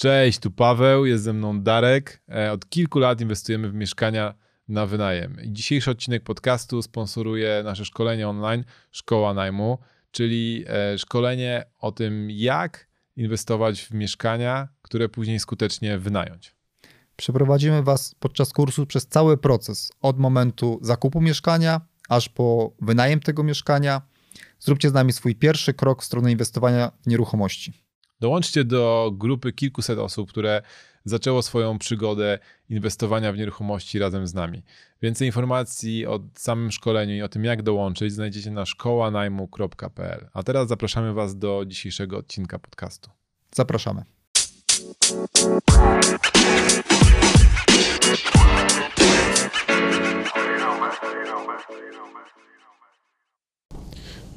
Cześć, tu Paweł, jest ze mną Darek. Od kilku lat inwestujemy w mieszkania na wynajem. Dzisiejszy odcinek podcastu sponsoruje nasze szkolenie online Szkoła Najmu, czyli szkolenie o tym, jak inwestować w mieszkania, które później skutecznie wynająć. Przeprowadzimy Was podczas kursu przez cały proces, od momentu zakupu mieszkania, aż po wynajem tego mieszkania. Zróbcie z nami swój pierwszy krok w stronę inwestowania w nieruchomości. Dołączcie do grupy kilkuset osób, które zaczęło swoją przygodę inwestowania w nieruchomości razem z nami. Więcej informacji o samym szkoleniu i o tym, jak dołączyć, znajdziecie na szkołanajmu.pl. A teraz zapraszamy Was do dzisiejszego odcinka podcastu. Zapraszamy.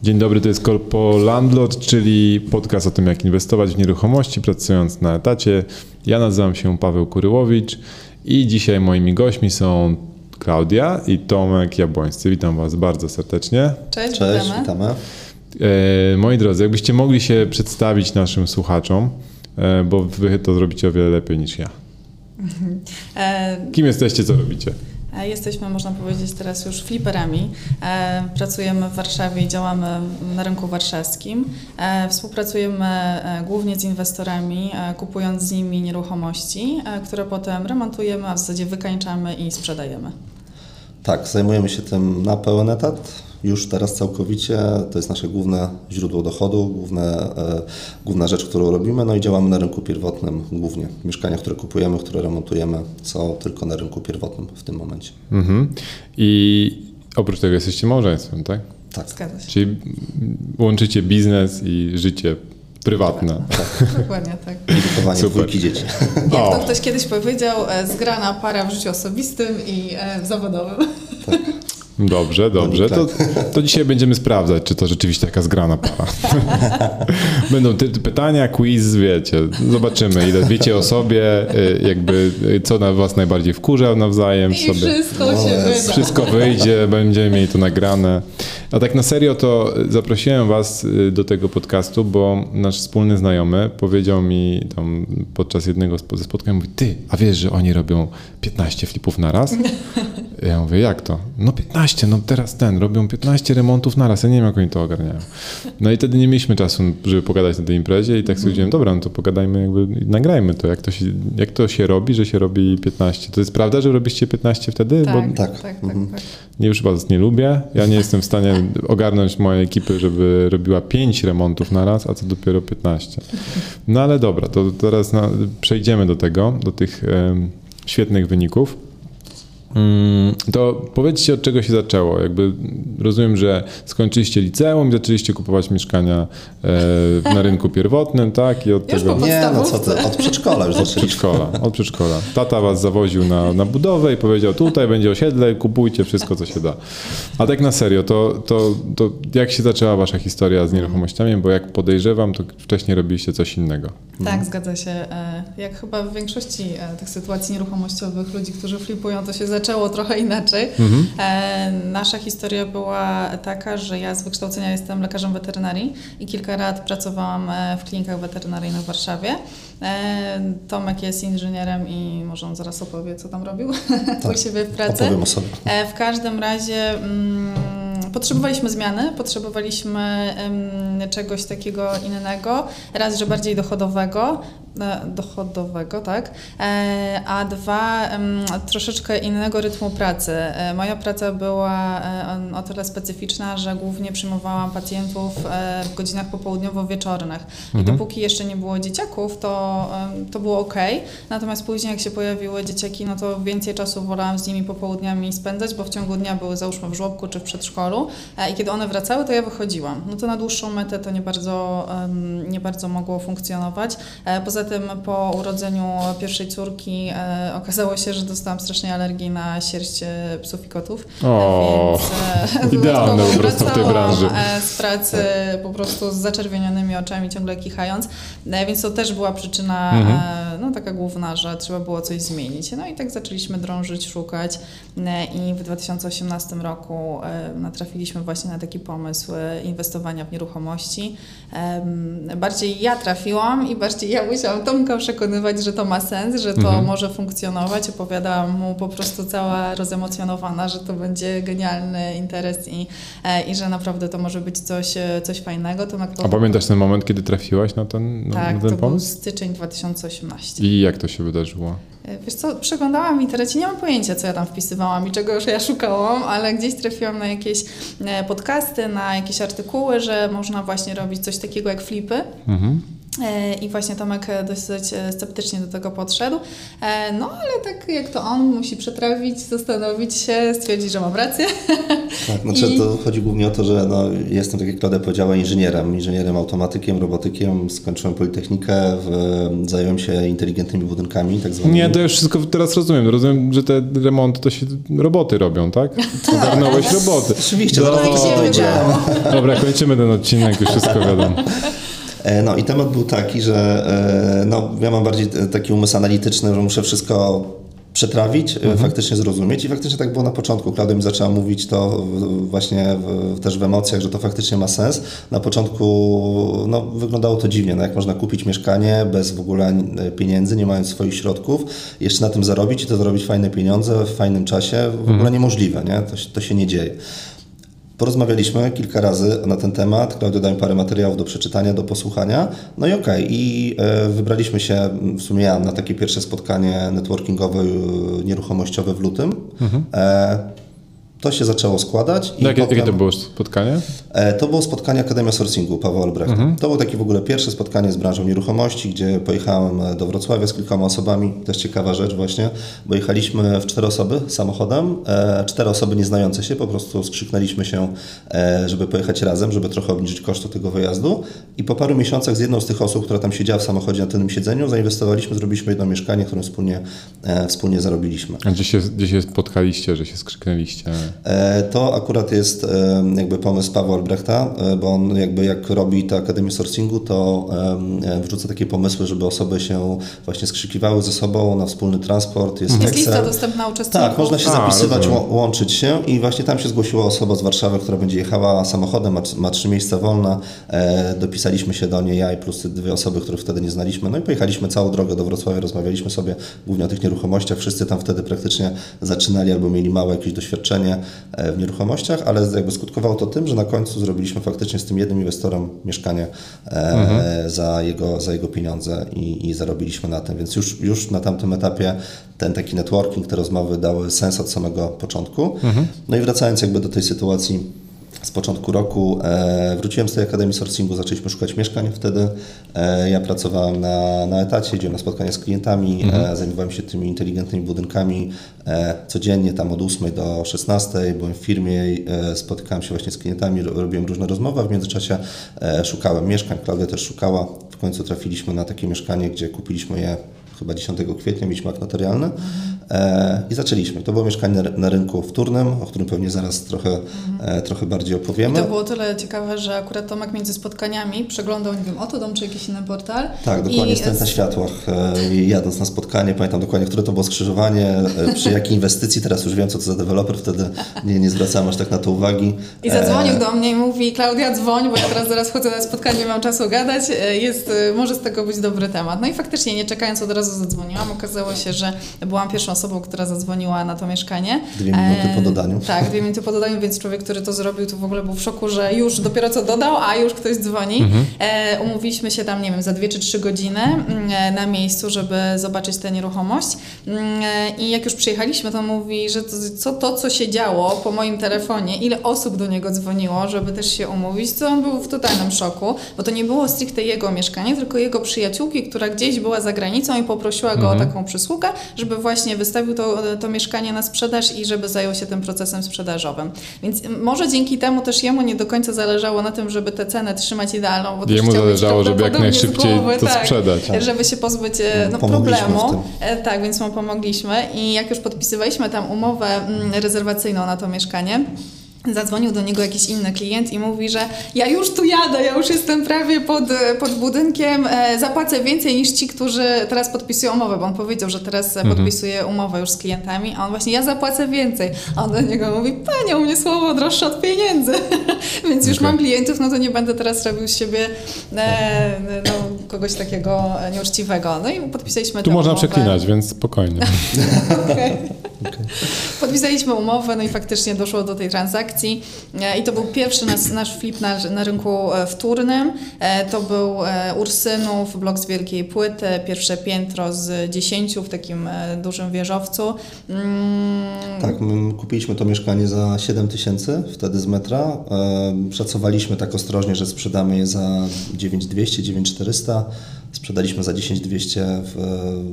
Dzień dobry, to jest Corpo Landlord, czyli podcast o tym, jak inwestować w nieruchomości, pracując na etacie. Ja nazywam się Paweł Kuryłowicz i dzisiaj moimi gośćmi są Klaudia i Tomek Jabłańscy. Witam Was bardzo serdecznie. Cześć, witamy. Moi drodzy, jakbyście mogli się przedstawić naszym słuchaczom, bo Wy to zrobicie o wiele lepiej niż ja. Kim jesteście, co robicie? Jesteśmy, można powiedzieć, teraz już fliperami. Pracujemy w Warszawie i działamy na rynku warszawskim. Współpracujemy głównie z inwestorami, kupując z nimi nieruchomości, które potem remontujemy, a w zasadzie wykańczamy i sprzedajemy. Tak, zajmujemy się tym na pełen etat. Już teraz całkowicie, to jest nasze główne źródło dochodu, główna rzecz, którą robimy, no i działamy na rynku pierwotnym głównie. Mieszkania, które kupujemy, które remontujemy, co tylko na rynku pierwotnym w tym momencie. Mhm. I oprócz tego jesteście małżeństwem, tak? Tak. Zgadza się. Czyli łączycie biznes i życie prywatne. Tak. Dokładnie tak. Edukowanie dwójki dzieci. Jak to ktoś kiedyś powiedział, zgrana para w życiu osobistym i zawodowym. Tak. Dobrze. To dzisiaj będziemy sprawdzać, czy to rzeczywiście taka zgrana para. Będą pytania, quiz, wiecie, zobaczymy, ile wiecie o sobie, jakby co na was najbardziej wkurza nawzajem. I sobie. Wszystko wyjdzie, będziemy mieli to nagrane. A tak na serio to zaprosiłem was do tego podcastu, bo nasz wspólny znajomy powiedział mi tam podczas jednego ze spotkań, mówi, ty, a wiesz, że oni robią 15 flipów na raz? Ja mówię, jak to? No 15, no teraz robią 15 remontów naraz, ja nie wiem, jak oni to ogarniają. No i wtedy nie mieliśmy czasu, żeby pogadać na tej imprezie i tak stwierdziłem, dobra, no to pogadajmy, jakby nagrajmy to, jak to się robi, że się robi 15. To jest prawda, że robiście 15 wtedy? Tak, bo... tak. Nie, już was nie lubię, ja nie jestem w stanie ogarnąć mojej ekipy, żeby robiła 5 remontów naraz, a co dopiero 15. No ale dobra, to teraz przejdziemy do tego, do tych świetnych wyników. To powiedzcie, od czego się zaczęło. Jakby rozumiem, że skończyliście liceum i zaczęliście kupować mieszkania na rynku pierwotnym, tak? I od już tego... Nie, no co ty, od przedszkola już zaczęliście. Od przedszkola. Tata was zawoził na budowę i powiedział, tutaj będzie osiedle, kupujcie wszystko, co się da. A tak na serio, to jak się zaczęła wasza historia z nieruchomościami? Bo jak podejrzewam, to wcześniej robiliście coś innego. Tak, zgadza się. Jak chyba w większości tych sytuacji nieruchomościowych ludzi, którzy flipują, to się zaczęło trochę inaczej. Mhm. Nasza historia była taka, że ja z wykształcenia jestem lekarzem weterynarii i kilka lat pracowałam w klinikach weterynaryjnych w Warszawie. Tomek jest inżynierem i może on zaraz opowie, co tam robił tak, u siebie w pracy. Opowiem o sobie. W każdym razie potrzebowaliśmy zmiany, potrzebowaliśmy czegoś takiego innego, raz, że bardziej dochodowego, tak, a dwa, troszeczkę innego rytmu pracy. Moja praca była o tyle specyficzna, że głównie przyjmowałam pacjentów w godzinach popołudniowo-wieczornych. Mhm. I dopóki jeszcze nie było dzieciaków, to było okej. Natomiast później, jak się pojawiły dzieciaki, no to więcej czasu wolałam z nimi popołudniami spędzać, bo w ciągu dnia były, załóżmy, w żłobku czy w przedszkolu i kiedy one wracały, to ja wychodziłam. No to na dłuższą metę to nie bardzo mogło funkcjonować. Poza tym po urodzeniu pierwszej córki okazało się, że dostałam strasznej alergii na sierść psów i kotów, więc idealne po prostu w tej branży. Z pracy po prostu z zaczerwienionymi oczami, ciągle kichając, więc to też była przyczyna no, taka główna, że trzeba było coś zmienić. No i tak zaczęliśmy drążyć, szukać i w 2018 roku natrafiliśmy właśnie na taki pomysł inwestowania w nieruchomości. Bardziej ja trafiłam i bardziej ja musiałam chciałam Tomka przekonywać, że to ma sens, że to może funkcjonować. Opowiadałam mu po prostu cała rozemocjonowana, że to będzie genialny interes i że naprawdę to może być coś fajnego. A pamiętasz ten moment, kiedy trafiłaś na ten pomysł? Tak, to był styczeń 2018. I jak to się wydarzyło? Wiesz co, przeglądałam w internecie, nie mam pojęcia, co ja tam wpisywałam i czego już ja szukałam, ale gdzieś trafiłam na jakieś podcasty, na jakieś artykuły, że można właśnie robić coś takiego jak flipy. I właśnie Tomek dosyć sceptycznie do tego podszedł, no ale tak jak to on musi przetrawić, zastanowić się, stwierdzić, że mam rację. Tak, znaczy to chodzi głównie o to, że jestem, tak jak Klaudia powiedziała, inżynierem, automatykiem, robotykiem, skończyłem politechnikę, zająłem się inteligentnymi budynkami, tak zwanymi. Nie, to już wszystko teraz rozumiem, że te remonty to się roboty robią, tak? Ogarnąłeś roboty. Oczywiście, dobra, kończymy ten odcinek, już wszystko wiadomo. No i temat był taki, że ja mam bardziej taki umysł analityczny, że muszę wszystko przetrawić, faktycznie zrozumieć i faktycznie tak było na początku. Klaudia mi zaczęła mówić to właśnie też w emocjach, że to faktycznie ma sens. Na początku wyglądało to dziwnie, jak można kupić mieszkanie bez w ogóle pieniędzy, nie mając swoich środków, jeszcze na tym zarobić i to zrobić fajne pieniądze w fajnym czasie, w ogóle niemożliwe, nie? To się nie dzieje. Porozmawialiśmy kilka razy na ten temat, Klaudia dała mi parę materiałów do przeczytania, do posłuchania, no i okej. I wybraliśmy się, w sumie ja, na takie pierwsze spotkanie networkingowe, nieruchomościowe w lutym. To się zaczęło składać. I jakie to było spotkanie? To było spotkanie Akademia Sourcingu Pawła Albrechta. To było takie w ogóle pierwsze spotkanie z branżą nieruchomości, gdzie pojechałem do Wrocławia z kilkoma osobami. Też ciekawa rzecz właśnie, bo jechaliśmy w 4 osoby samochodem, 4 osoby nieznające się, po prostu skrzyknęliśmy się, żeby pojechać razem, żeby trochę obniżyć koszty tego wyjazdu i po paru miesiącach z jedną z tych osób, która tam siedziała w samochodzie na tylnym siedzeniu, zainwestowaliśmy, zrobiliśmy jedno mieszkanie, które wspólnie zarobiliśmy. A gdzie się spotkaliście, że się skrzyknęliście? To akurat jest jakby pomysł Pawła Albrechta, bo on jakby jak robi tę Akademię Sourcingu, to wrzuca takie pomysły, żeby osoby się właśnie skrzykiwały ze sobą na wspólny transport. Jest lista dostępna uczestnikom. Tak, można się zapisywać, łączyć się i właśnie tam się zgłosiła osoba z Warszawy, która będzie jechała samochodem, ma 3 miejsca wolne. Dopisaliśmy się do niej, ja i plus te 2 osoby, których wtedy nie znaliśmy. No i pojechaliśmy całą drogę do Wrocławia, rozmawialiśmy sobie głównie o tych nieruchomościach. Wszyscy tam wtedy praktycznie zaczynali albo mieli małe jakieś doświadczenie w nieruchomościach, ale jakby skutkowało to tym, że na końcu zrobiliśmy faktycznie z tym jednym inwestorem mieszkanie za jego pieniądze i zarobiliśmy na tym, więc już na tamtym etapie ten taki networking, te rozmowy dały sens od samego początku. No i wracając jakby do tej sytuacji z początku roku, wróciłem z tej Akademii Sourcingu, zaczęliśmy szukać mieszkań wtedy. Ja pracowałem na etacie, idziemy na spotkania z klientami, zajmowałem się tymi inteligentnymi budynkami codziennie, tam od 8 do 16, byłem w firmie, spotykałem się właśnie z klientami, robiłem różne rozmowy, a w międzyczasie szukałem mieszkań, Klaudia też szukała. W końcu trafiliśmy na takie mieszkanie, gdzie kupiliśmy je chyba 10 kwietnia, mieliśmy akt notarialny i zaczęliśmy. To było mieszkanie na rynku wtórnym, o którym pewnie zaraz trochę bardziej opowiemy. I to było tyle ciekawe, że akurat Tomek między spotkaniami przeglądał, nie wiem, Oto Dom czy jakiś inny portal. Tak, dokładnie, stąd na światłach jadąc na spotkanie, pamiętam dokładnie, które to było skrzyżowanie, przy jakiej inwestycji, teraz już wiem, co to za deweloper, wtedy nie zwracałem aż tak na to uwagi. I zadzwonił do mnie i mówi: Klaudia, dzwoń, bo ja teraz zaraz chodzę na spotkanie, nie mam czasu gadać, może z tego być dobry temat. No i faktycznie, nie czekając, od razu zadzwoniłam. Okazało się, że byłam pierwszą osobą, która zadzwoniła na to mieszkanie. 2 minuty po dodaniu. Tak, 2 minuty po dodaniu, więc człowiek, który to zrobił, to w ogóle był w szoku, że już dopiero co dodał, a już ktoś dzwoni. Umówiliśmy się tam, nie wiem, za 2 czy 3 godziny na miejscu, żeby zobaczyć tę nieruchomość. I jak już przyjechaliśmy, to mówi, że co się działo po moim telefonie, ile osób do niego dzwoniło, żeby też się umówić, to on był w totalnym szoku, bo to nie było stricte jego mieszkanie, tylko jego przyjaciółki, która gdzieś była za granicą i poprosiła go o taką przysługę, żeby właśnie wystawił to mieszkanie na sprzedaż i żeby zajął się tym procesem sprzedażowym. Więc może dzięki temu też jemu nie do końca zależało na tym, żeby tę cenę trzymać idealną, bo jemu zależało, żeby jak najszybciej to sprzedać. Tak, żeby się pozbyć problemu. Tak, więc mu pomogliśmy i jak już podpisywaliśmy tam umowę rezerwacyjną na to mieszkanie, zadzwonił do niego jakiś inny klient i mówi, że ja już tu jadę, ja już jestem prawie pod budynkiem, zapłacę więcej niż ci, którzy teraz podpisują umowę, bo on powiedział, że teraz podpisuje umowę już z klientami, a on właśnie, ja zapłacę więcej. A on do niego mówi: panie, u mnie słowo droższe od pieniędzy, więc już mam klientów, to nie będę teraz robił z siebie kogoś takiego nieuczciwego. No i podpisaliśmy tu można umowę. Przeklinać, więc spokojnie. Okay. Okay. Podpisaliśmy umowę, no i faktycznie doszło do tej transakcji i to był pierwszy nasz flip na rynku wtórnym. To był Ursynów, blok z wielkiej płyty, pierwsze piętro z 10 w takim dużym wieżowcu. Tak, my kupiliśmy to mieszkanie za 7 000 wtedy z metra. Szacowaliśmy tak ostrożnie, że sprzedamy je za 9200, 9400. Sprzedaliśmy za 10200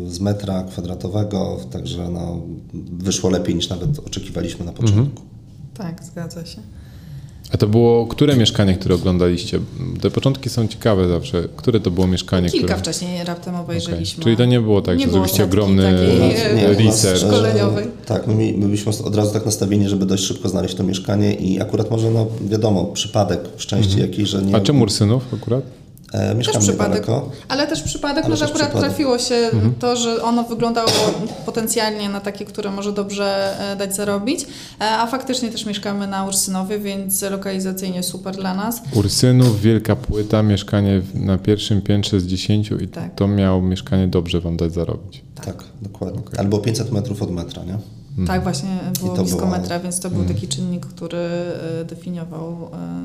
z metra kwadratowego, także no, wyszło lepiej niż nawet oczekiwaliśmy na początku. Mhm. Tak, zgadza się. A to było które mieszkanie, które oglądaliście? Te początki są ciekawe zawsze. Które to było mieszkanie? Kilka które... wcześniej raptem obejrzeliśmy. Okay. Czyli to nie było tak, że zrobiliście ogromny research szkoleniowy. Tak, my byliśmy od razu tak nastawieni, żeby dość szybko znaleźć to mieszkanie i akurat może, no wiadomo, przypadek, szczęście jakiś, że nie... A czemu Ursynów akurat? Mieszkamy niedaleko. Ale też przypadek, ale no, że też akurat przypadek. Trafiło się to, że ono wyglądało potencjalnie na takie, które może dobrze dać zarobić, a faktycznie też mieszkamy na Ursynowie, więc lokalizacyjnie super dla nas. Ursynów, wielka płyta, mieszkanie na pierwszym piętrze z 10 i tak. To miało mieszkanie dobrze wam dać zarobić. Tak, tak dokładnie. Okay. Albo 500 metrów od metra, nie? Tak, właśnie było blisko metra, więc to był taki czynnik, który definiował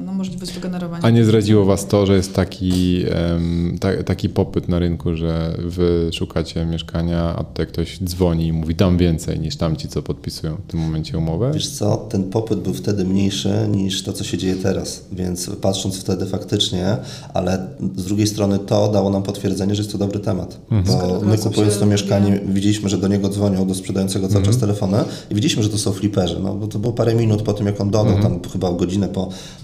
no, możliwość wygenerowania. A nie zraziło was to, że jest taki popyt na rynku, że wy szukacie mieszkania, a tutaj ktoś dzwoni i mówi dam więcej niż tamci, co podpisują w tym momencie umowę? Wiesz co, ten popyt był wtedy mniejszy niż to, co się dzieje teraz, więc patrząc wtedy faktycznie, ale z drugiej strony to dało nam potwierdzenie, że jest to dobry temat, bo my kupując to mieszkanie widzieliśmy, że do niego dzwonią, do sprzedającego cały czas telefony. I widzieliśmy, że to są fliperzy, no bo to było parę minut po tym, jak on dodał, tam chyba godzinę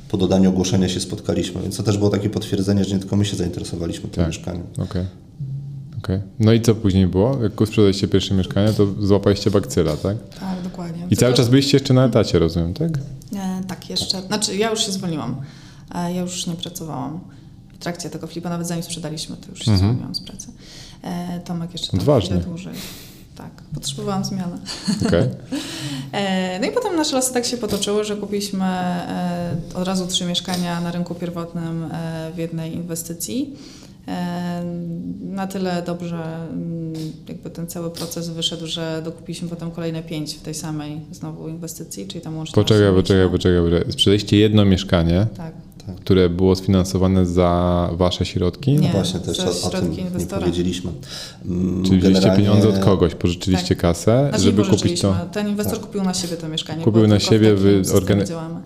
po dodaniu ogłoszenia się spotkaliśmy, więc to też było takie potwierdzenie, że nie tylko my się zainteresowaliśmy tym mieszkaniem. Okay. Okay. No i co później było? Jak sprzedaliście pierwsze mieszkanie, to złapaliście bakcyla, tak? Tak, dokładnie. I cały czas byliście jeszcze na etacie, rozumiem, tak? Tak, jeszcze. Znaczy ja już się zwolniłam, ja już nie pracowałam w trakcie tego flipa, nawet zanim sprzedaliśmy, to już się zwolniłam z pracy. Tomek jeszcze tam dłużej. Tak, potrzebowałam zmiany. Okay. No i potem nasze losy tak się potoczyły, że kupiliśmy od razu 3 mieszkania na rynku pierwotnym w jednej inwestycji. Na tyle dobrze jakby ten cały proces wyszedł, że dokupiliśmy potem kolejne 5 w tej samej znowu inwestycji, czyli tam łącznie... Poczekaj. Sprzedaliście jedno mieszkanie, które było sfinansowane za wasze środki? Nie, no właśnie, też o tym nie powiedzieliśmy. Czyli wzięliście pieniądze od kogoś, pożyczyliście kasę, znaczy, żeby kupić to? Ten inwestor kupił na siebie to mieszkanie. Kupił na siebie,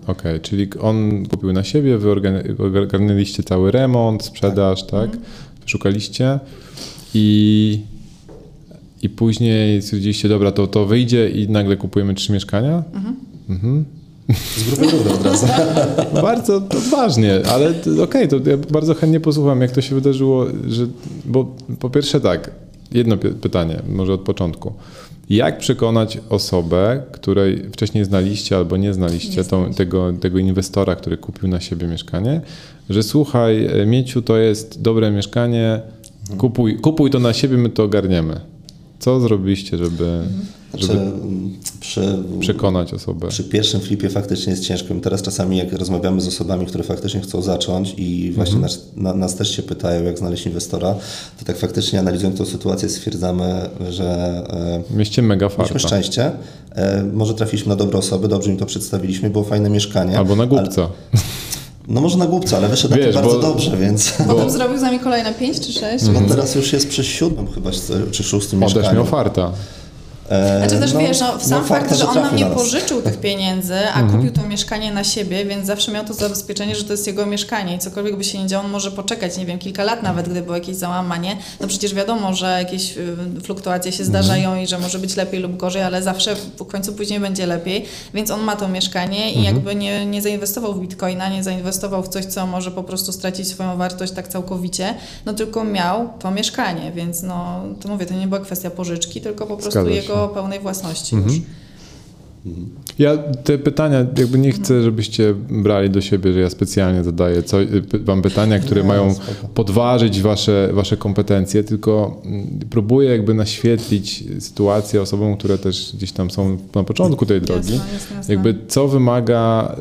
Okej, czyli on kupił na siebie, wy ogarnęliście cały remont, sprzedaż, tak? Szukaliście i później stwierdziliście, dobra, to wyjdzie i nagle kupujemy 3 mieszkania? Z grupy od razu. Bardzo to ważnie, ale okej, to ja bardzo chętnie posłucham, jak to się wydarzyło, że, bo po pierwsze tak, jedno pytanie, może od początku. Jak przekonać osobę, której wcześniej znaliście albo nie znaliście, tego inwestora, który kupił na siebie mieszkanie, że słuchaj, Mieciu, to jest dobre mieszkanie, kupuj to na siebie, my to ogarniemy. Co zrobiliście, żeby przekonać osobę? Przy pierwszym flipie faktycznie jest ciężko. Teraz czasami jak rozmawiamy z osobami, które faktycznie chcą zacząć i właśnie nas też się pytają, jak znaleźć inwestora, to tak faktycznie analizując tą sytuację stwierdzamy, że mieliśmy szczęście, może trafiliśmy na dobre osoby, dobrze im to przedstawiliśmy, było fajne mieszkanie. Albo na głupca. No może na głupca, ale wyszedł na to bardzo dobrze, więc... Potem zrobił z nami kolejne 5 czy 6. No teraz już jest przy 7 chyba, czy 6 mieszkaniu. Odeś mi oferta. Znaczy też fakt, że on nam nie pożyczył tych pieniędzy, a kupił to mieszkanie na siebie, więc zawsze miał to zabezpieczenie, że to jest jego mieszkanie i cokolwiek by się nie działo, on może poczekać, nie wiem, kilka lat nawet, gdy było jakieś załamanie. No przecież wiadomo, że jakieś fluktuacje się zdarzają i że może być lepiej lub gorzej, ale zawsze w końcu później będzie lepiej, więc on ma to mieszkanie i jakby nie zainwestował w bitcoina, nie zainwestował w coś, co może po prostu stracić swoją wartość tak całkowicie, no tylko miał to mieszkanie, więc no to mówię, to nie była kwestia pożyczki, tylko po prostu jego pełnej własności już. Ja te pytania, jakby nie chcę, żebyście brali do siebie, że ja specjalnie zadaję wam pytania, które mają podważyć wasze kompetencje, tylko próbuję jakby naświetlić sytuację osobom, które też gdzieś tam są na początku tej drogi. Jasne. Jakby co wymaga,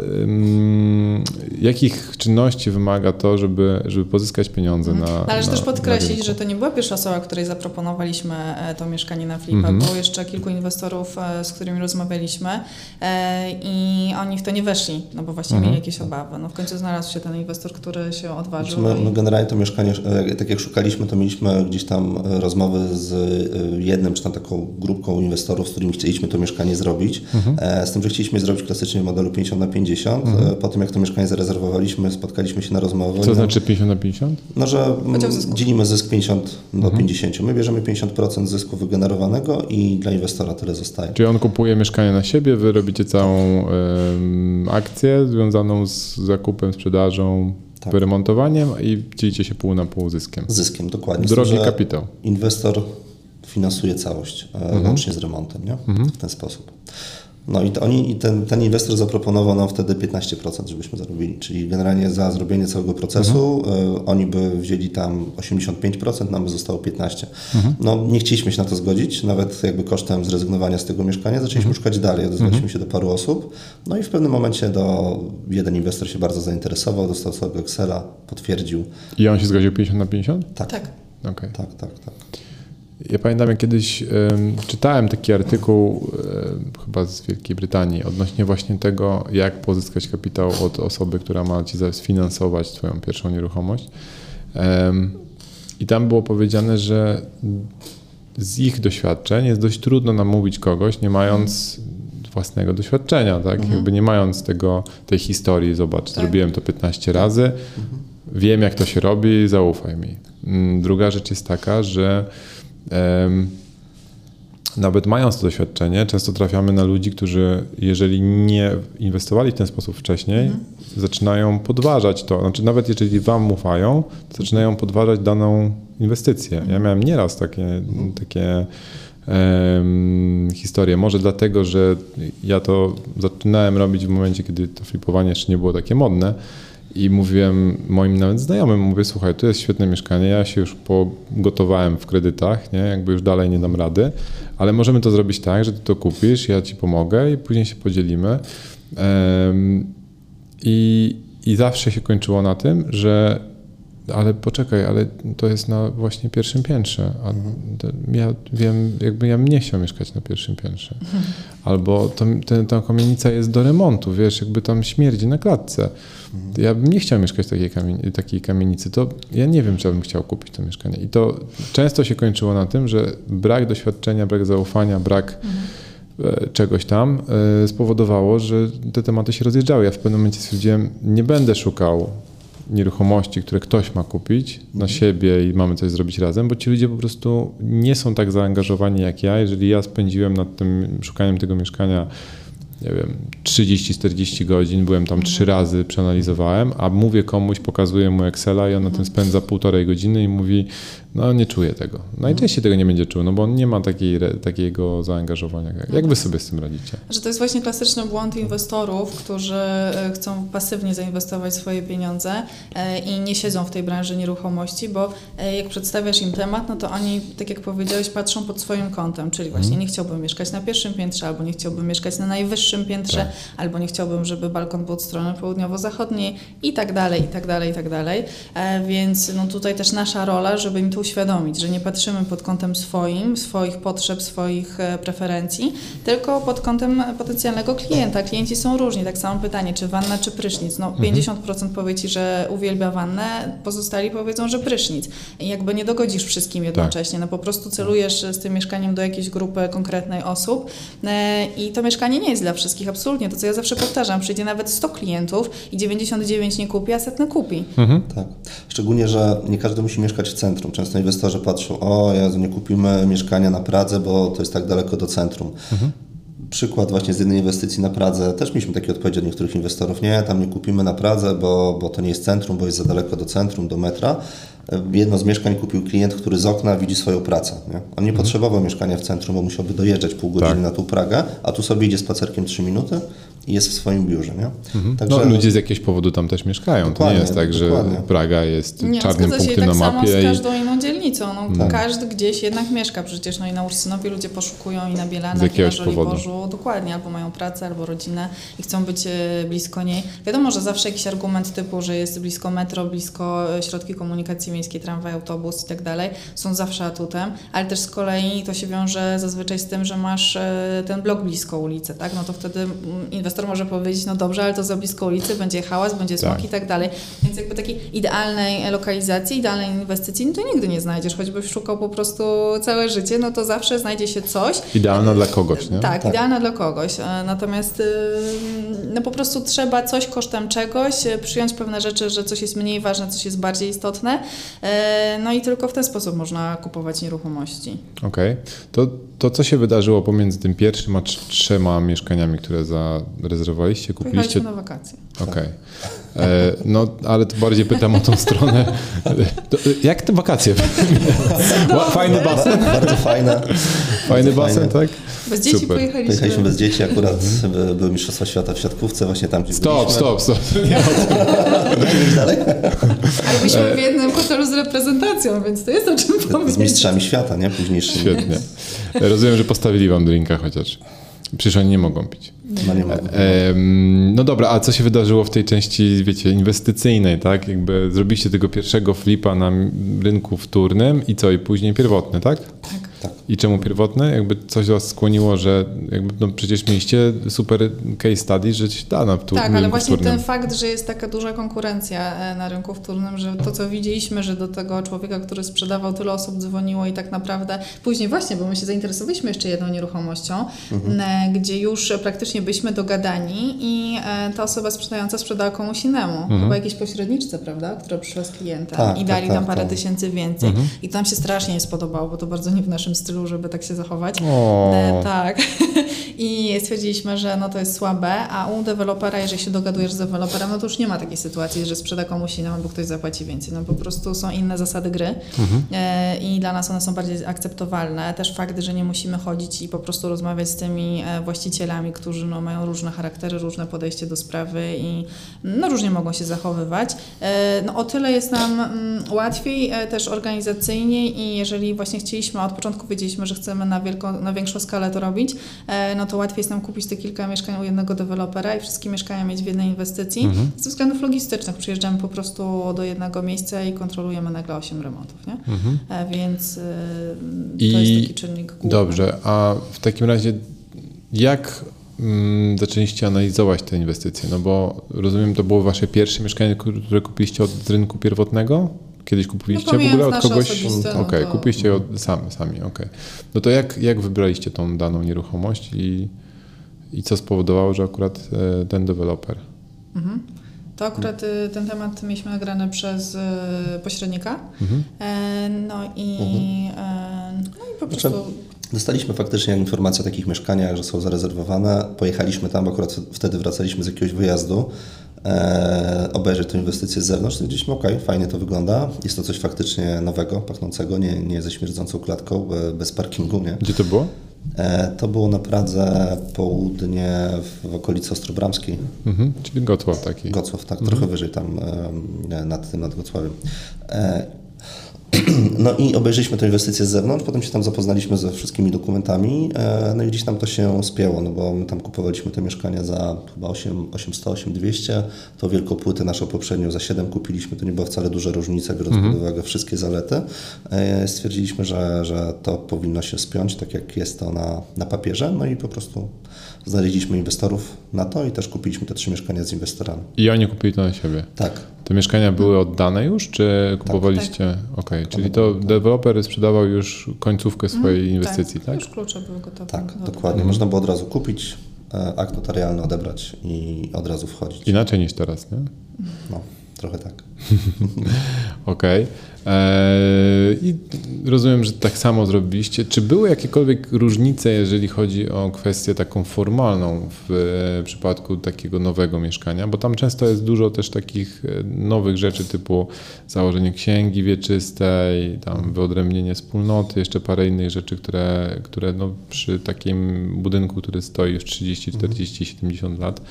jakich czynności wymaga to, żeby pozyskać pieniądze na... Należy też podkreślić, że to nie była pierwsza osoba, której zaproponowaliśmy to mieszkanie na flipa, było jeszcze kilku inwestorów, z którymi rozmawialiśmy, i oni w to nie weszli, no bo właśnie mieli jakieś obawy. No w końcu znalazł się ten inwestor, który się odważył. Znaczy my generalnie to mieszkanie, tak jak szukaliśmy, to mieliśmy gdzieś tam rozmowy z jednym, czy tam taką grupką inwestorów, z którymi chcieliśmy to mieszkanie zrobić. Z tym, że chcieliśmy zrobić klasycznie w modelu 50/50. Po tym, jak to mieszkanie zarezerwowaliśmy, spotkaliśmy się na rozmowę. Co znaczy 50/50? No, że dzielimy zysk 50 do 50. My bierzemy 50% zysku wygenerowanego i dla inwestora tyle zostaje. Czyli on kupuje mieszkanie na siebie, wy robicie całą akcję związaną z zakupem, sprzedażą, wyremontowaniem i dzielicie się pół na pół zyskiem. Zyskiem, dokładnie. Drogi kapitał. Inwestor finansuje całość, łącznie z remontem, nie? W ten sposób. No i, ten inwestor zaproponował nam wtedy 15%, żebyśmy zarobili, czyli generalnie za zrobienie całego procesu oni by wzięli tam 85%, nam by zostało 15%. No nie chcieliśmy się na to zgodzić, nawet jakby kosztem zrezygnowania z tego mieszkania. Zaczęliśmy szukać dalej, odezwaliśmy się do paru osób, no i w pewnym momencie jeden inwestor się bardzo zainteresował, dostał całego Excela, potwierdził. I on się zgodził 50/50? Tak. Okay. Tak. Ja pamiętam, jak kiedyś czytałem taki artykuł chyba z Wielkiej Brytanii odnośnie właśnie tego, jak pozyskać kapitał od osoby, która ma ci sfinansować twoją pierwszą nieruchomość. I tam było powiedziane, że z ich doświadczeń jest dość trudno namówić kogoś, nie mając własnego doświadczenia, tak? Jakby nie mając tej historii, zobacz, zrobiłem to 15 razy, wiem jak to się robi, zaufaj mi. Druga rzecz jest taka, że nawet mając to doświadczenie, często trafiamy na ludzi, którzy jeżeli nie inwestowali w ten sposób wcześniej, zaczynają podważać to. Znaczy nawet jeżeli wam ufają, to zaczynają podważać daną inwestycję. Ja miałem nieraz takie historię. Może dlatego, że ja to zaczynałem robić w momencie, kiedy to flipowanie jeszcze nie było takie modne. I mówiłem moim nawet znajomym, mówię, słuchaj, tu jest świetne mieszkanie, ja się już pogotowałem w kredytach, nie? Jakby już dalej nie dam rady, ale możemy to zrobić tak, że ty to kupisz, ja ci pomogę i później się podzielimy. I zawsze się kończyło na tym, że ale poczekaj, ale to jest na właśnie pierwszym piętrze, a ja wiem, jakby ja nie chciał mieszkać na pierwszym piętrze. Albo ta kamienica jest do remontu, wiesz, jakby tam śmierdzi na klatce. Ja bym nie chciał mieszkać w takiej kamienicy, to ja nie wiem, czy bym chciał kupić to mieszkanie. I to często się kończyło na tym, że brak doświadczenia, brak zaufania, brak czegoś tam spowodowało, że te tematy się rozjeżdżały. Ja w pewnym momencie stwierdziłem, nie będę szukał nieruchomości, które ktoś ma kupić na siebie i mamy coś zrobić razem, bo ci ludzie po prostu nie są tak zaangażowani jak ja. Jeżeli ja spędziłem nad tym szukaniem tego mieszkania, nie wiem, 30-40 godzin, byłem tam 3 razy, przeanalizowałem, a mówię komuś, pokazuję mu Excela i on na tym spędza 1,5 godziny i mówi, no nie czuję tego. Najczęściej tego nie będzie czuł, no bo on nie ma takiego zaangażowania. Jak wy sobie z tym radzicie? Że to jest właśnie klasyczny błąd inwestorów, którzy chcą pasywnie zainwestować swoje pieniądze i nie siedzą w tej branży nieruchomości, bo jak przedstawiasz im temat, no to oni, tak jak powiedziałeś, patrzą pod swoim kątem, czyli właśnie nie chciałbym mieszkać na pierwszym piętrze, albo nie chciałbym mieszkać na najwyższym piętrze, albo nie chciałbym, żeby balkon był od strony południowo-zachodniej i tak dalej, i tak dalej, i tak dalej. Więc no tutaj też nasza rola, żeby im tu uświadomić, że nie patrzymy pod kątem swoich potrzeb, swoich preferencji, tylko pod kątem potencjalnego klienta. Klienci są różni. Tak samo pytanie, czy wanna, czy prysznic. No 50% powie ci, że uwielbia wannę, pozostali powiedzą, że prysznic. I jakby nie dogodzisz wszystkim jednocześnie. No po prostu celujesz z tym mieszkaniem do jakiejś grupy konkretnej osób i to mieszkanie nie jest dla wszystkich. Absolutnie. To, co ja zawsze powtarzam, przyjdzie nawet 100 klientów i 99 nie kupi, a 100 kupi. Tak. Szczególnie, że nie każdy musi mieszkać w centrum. Często inwestorzy patrzą, o Jezu, nie kupimy mieszkania na Pradze, bo to jest tak daleko do centrum. przykład właśnie z jednej inwestycji na Pradze. Też mieliśmy takie odpowiedzi od niektórych inwestorów. Nie, tam nie kupimy na Pradze, bo to nie jest centrum, bo jest za daleko do centrum, do metra. Jedno z mieszkań kupił klient, który z okna widzi swoją pracę. Nie? On nie potrzebował mieszkania w centrum, bo musiałby dojeżdżać pół godziny na tą Pragę, a tu sobie idzie spacerkiem 3 minuty i jest w swoim biurze. Nie? Także... No, ludzie z jakiegoś powodu tam też mieszkają. Dokładnie, to nie jest tak, że Praga jest czarnym punktem tak na mapie. Samo z każdą inną dzielnicą. No, każdy gdzieś jednak mieszka przecież. No i na Ursynowie ludzie poszukują i na Bielanach, i na Żoliborzu. Dokładnie, albo mają pracę, albo rodzinę i chcą być blisko niej. Wiadomo, że zawsze jakiś argument typu, że jest blisko metro, blisko środki komunikacji miejskiej, tramwaj, autobus i tak dalej, są zawsze atutem, ale też z kolei to się wiąże zazwyczaj z tym, że masz ten blok blisko ulicy, tak? No to wtedy inwestor może powiedzieć, no dobrze, ale to za blisko ulicy, będzie hałas, będzie smog i tak dalej. Więc jakby takiej idealnej lokalizacji, idealnej inwestycji, no to nigdy nie znajdziesz, choćbyś szukał po prostu całe życie, no to zawsze znajdzie się coś. Idealna dla kogoś, nie? Tak, idealna dla kogoś. Natomiast no po prostu trzeba coś kosztem czegoś, przyjąć pewne rzeczy, że coś jest mniej ważne, coś jest bardziej istotne. No i tylko w ten sposób można kupować nieruchomości. Okej. To co się wydarzyło pomiędzy tym pierwszym a 3 mieszkaniami, które zarezerwowaliście, kupiliście? Pojechaliśmy na wakacje. Okej. No, ale to bardziej pytam o tą stronę. Jak te wakacje? Fajny basen? Bardzo fajne. Fajny basen, tak? Bez dzieci pojechaliśmy. Pojechaliśmy bez dzieci, akurat były mistrzostwa świata w siatkówce, właśnie tam gdzie byliśmy. Stop. Nie dalej. Ale byliśmy w jednym hotelu z reprezentacją, więc to jest o czym powiedzieć. Z mistrzami świata, nie? Późniejszymi. Świetnie. Rozumiem, że postawili wam drinka chociaż. Przecież oni nie mogą pić. No dobra, a co się wydarzyło w tej części, wiecie, inwestycyjnej, tak? Jakby zrobiliście tego pierwszego flipa na rynku wtórnym i co? I później pierwotny, tak? Tak. I czemu pierwotny? Jakby coś was skłoniło, że jakby, no przecież mieliście super case study, że się da na wtórnym. Tak, ale właśnie wtórnym. Ten fakt, że jest taka duża konkurencja na rynku wtórnym, że to co widzieliśmy, że do tego człowieka, który sprzedawał, tyle osób dzwoniło i tak naprawdę później właśnie, bo my się zainteresowaliśmy jeszcze jedną nieruchomością, gdzie już praktycznie byliśmy dogadani i ta osoba sprzedająca sprzedała komuś innemu. Chyba jakiejś pośredniczce, prawda, która przyszła z klientem i dali nam parę tysięcy więcej. I to nam się strasznie nie spodobało, bo to bardzo nie w naszym stylu, żeby tak się zachować. Tak. I stwierdziliśmy, że no to jest słabe, a u dewelopera, jeżeli się dogadujesz z deweloperem, no to już nie ma takiej sytuacji, że sprzeda komuś innemu, bo ktoś zapłaci więcej. No po prostu są inne zasady gry i dla nas one są bardziej akceptowalne. Też fakt, że nie musimy chodzić i po prostu rozmawiać z tymi właścicielami, którzy no mają różne charaktery, różne podejście do sprawy i no różnie mogą się zachowywać. No o tyle jest nam łatwiej też organizacyjnie i jeżeli właśnie chcieliśmy, od początku wiedzieliśmy, że chcemy na większą skalę to robić, no to łatwiej jest nam kupić te kilka mieszkań u jednego dewelopera i wszystkie mieszkania mieć w jednej inwestycji. Ze względów logistycznych przyjeżdżamy po prostu do jednego miejsca i kontrolujemy nagle 8 remontów, nie? Więc to jest taki czynnik główny. Dobrze, a w takim razie jak zaczęliście analizować te inwestycje? No bo rozumiem, to było wasze pierwsze mieszkanie, które kupiliście od rynku pierwotnego? Kiedyś kupiliście w ogóle od kogoś? Okej, kupiliście je sami, okej. No to jak wybraliście tą daną nieruchomość i co spowodowało, że akurat ten deweloper? To akurat ten temat mieliśmy nagrany przez pośrednika. No i po prostu... Dostaliśmy faktycznie informację o takich mieszkaniach, że są zarezerwowane. Pojechaliśmy tam, bo akurat wtedy wracaliśmy z jakiegoś wyjazdu, obejrzeć tę inwestycję z zewnątrz, to gdzieś fajnie to wygląda. Jest to coś faktycznie nowego, pachnącego, nie ze śmierdzącą klatką, bez parkingu. Nie? Gdzie to było? To było na Pradze południe, w okolicy Ostrobramskiej. Czyli Gocław taki. Gocław, tak, trochę wyżej tam nad Gocławiem. No i obejrzeliśmy tę inwestycję z zewnątrz, potem się tam zapoznaliśmy ze wszystkimi dokumentami, no i gdzieś tam to się spięło, no bo my tam kupowaliśmy te mieszkania za chyba 800, 8200, tą wielką płytę naszą poprzednią za 7 kupiliśmy, to nie była wcale duża różnica, biorąc pod uwagę wszystkie zalety. Stwierdziliśmy, że to powinno się spiąć, tak jak jest to na papierze, no i po prostu znaleźliśmy inwestorów na to i też kupiliśmy te 3 mieszkania z inwestorami. I oni kupili to na siebie? Tak. Te mieszkania były oddane już, czy kupowaliście? Tak. Okej, czyli to deweloper sprzedawał już końcówkę swojej inwestycji, tak? Już klucze były gotowe. Tak, dokładnie. Można było od razu kupić, akt notarialny odebrać i od razu wchodzić. Inaczej niż teraz, nie? No. Trochę tak. Okej. I rozumiem, że tak samo zrobiliście. Czy były jakiekolwiek różnice, jeżeli chodzi o kwestię taką formalną w przypadku takiego nowego mieszkania? Bo tam często jest dużo też takich nowych rzeczy typu założenie księgi wieczystej, tam wyodrębnienie wspólnoty, jeszcze parę innych rzeczy, które no przy takim budynku, który stoi już 30, 40, 70 lat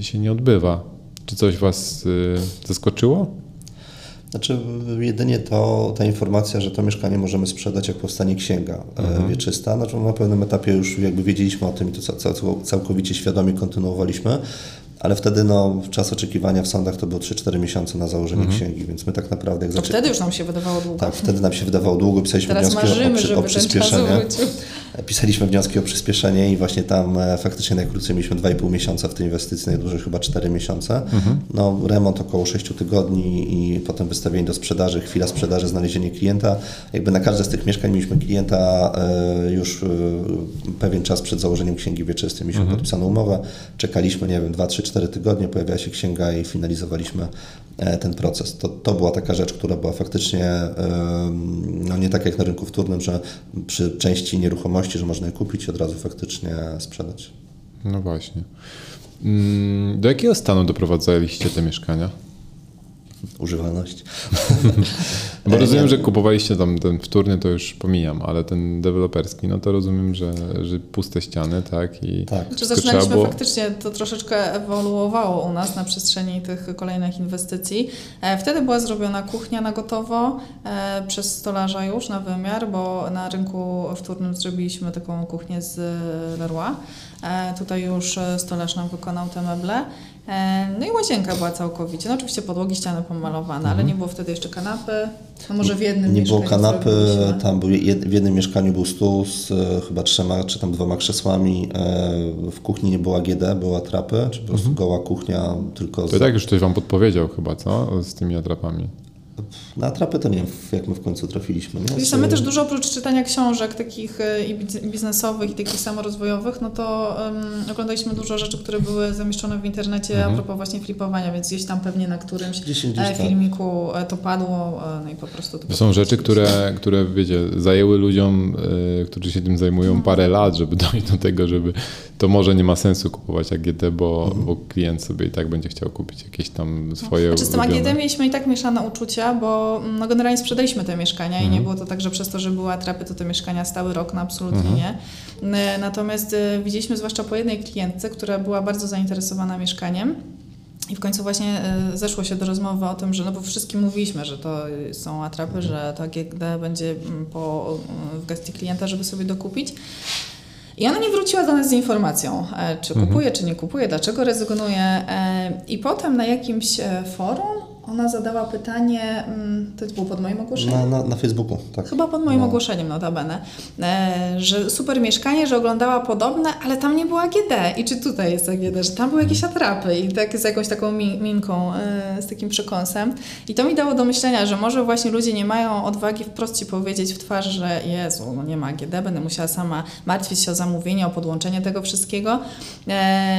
się nie odbywa. Czy coś was zaskoczyło? Znaczy jedynie ta informacja, że to mieszkanie możemy sprzedać, jak powstanie księga wieczysta. Znaczy, na pewnym etapie już jakby wiedzieliśmy o tym i to całkowicie świadomie kontynuowaliśmy, ale wtedy czas oczekiwania w sądach to było 3-4 miesiące na założenie księgi, więc my tak naprawdę... Wtedy już nam się wydawało długo. Tak, wtedy nam się wydawało długo, pisaliśmy wnioski o przyspieszenie. Pisaliśmy wnioski o przyspieszenie i właśnie tam faktycznie najkrócej mieliśmy 2,5 miesiąca w tej inwestycji, najdłużej chyba 4 miesiące. Remont około 6 tygodni i potem wystawienie do sprzedaży, chwila sprzedaży, znalezienie klienta. Jakby na każde z tych mieszkań mieliśmy klienta już pewien czas przed założeniem księgi wieczystej. Mieliśmy podpisaną umowę, czekaliśmy, nie wiem, 2-3-4 tygodnie, pojawiała się księga i finalizowaliśmy ten proces. To była taka rzecz, która była faktycznie nie tak jak na rynku wtórnym, że przy części nieruchomości, że można je kupić i od razu faktycznie sprzedać. No właśnie. Do jakiego stanu doprowadzaliście te mieszkania? Używalność. Bo rozumiem, że kupowaliście tam ten wtórny, to już pomijam, ale ten deweloperski, no to rozumiem, że puste ściany, tak? I tak. Czy zaczynaliśmy faktycznie, to troszeczkę ewoluowało u nas na przestrzeni tych kolejnych inwestycji. Wtedy była zrobiona kuchnia na gotowo przez stolarza już na wymiar, bo na rynku wtórnym zrobiliśmy taką kuchnię z Leroy. Tutaj już stolarz nam wykonał te meble. No i łazienka była całkowicie. No oczywiście podłogi, ściany pomalowane, ale nie było wtedy jeszcze kanapy. No może w jednym nie mieszkaniu. Nie było kanapy, tam był w jednym mieszkaniu był stół z chyba 3 czy 2 krzesłami. W kuchni nie była AGD, była atrapy, czy po prostu goła kuchnia tylko. To tak już ktoś wam podpowiedział chyba, co? Z tymi atrapami. Na atrapy to nie wiem, jak my w końcu trafiliśmy. No? My też dużo oprócz czytania książek takich i biznesowych i takich samorozwojowych, no to oglądaliśmy dużo rzeczy, które były zamieszczone w internecie a propos właśnie flipowania, więc gdzieś tam pewnie na którymś filmiku to padło, no i po prostu... To są rzeczy, które wiecie, zajęły ludziom, którzy się tym zajmują parę lat, żeby dojść do tego, żeby to może nie ma sensu kupować AGD, bo klient sobie i tak będzie chciał kupić jakieś tam swoje... Znaczy z tym AGD mieliśmy i tak mieszane uczucia, bo no, generalnie sprzedaliśmy te mieszkania i nie było to tak, że przez to, że były atrapy, to te mieszkania stały rok, no absolutnie nie. Natomiast widzieliśmy zwłaszcza po jednej klientce, która była bardzo zainteresowana mieszkaniem i w końcu właśnie zeszło się do rozmowy o tym, że no bo wszystkim mówiliśmy, że to są atrapy, że to AGD będzie w gestii klienta, żeby sobie dokupić. I ona nie wróciła do nas z informacją, czy kupuje, czy nie kupuje, dlaczego rezygnuje. I potem na jakimś forum ona zadała pytanie, to było pod moim ogłoszeniem? Na Facebooku, tak. Chyba pod moim ogłoszeniem notabene, że super mieszkanie, że oglądała podobne, ale tam nie było AGD. I czy tutaj jest AGD, że tam były jakieś atrapy i tak z jakąś taką minką, z takim przekąsem. I to mi dało do myślenia, że może właśnie ludzie nie mają odwagi wprost ci powiedzieć w twarz, że Jezu, no nie ma AGD, będę musiała sama martwić się o zamówienie, o podłączenie tego wszystkiego.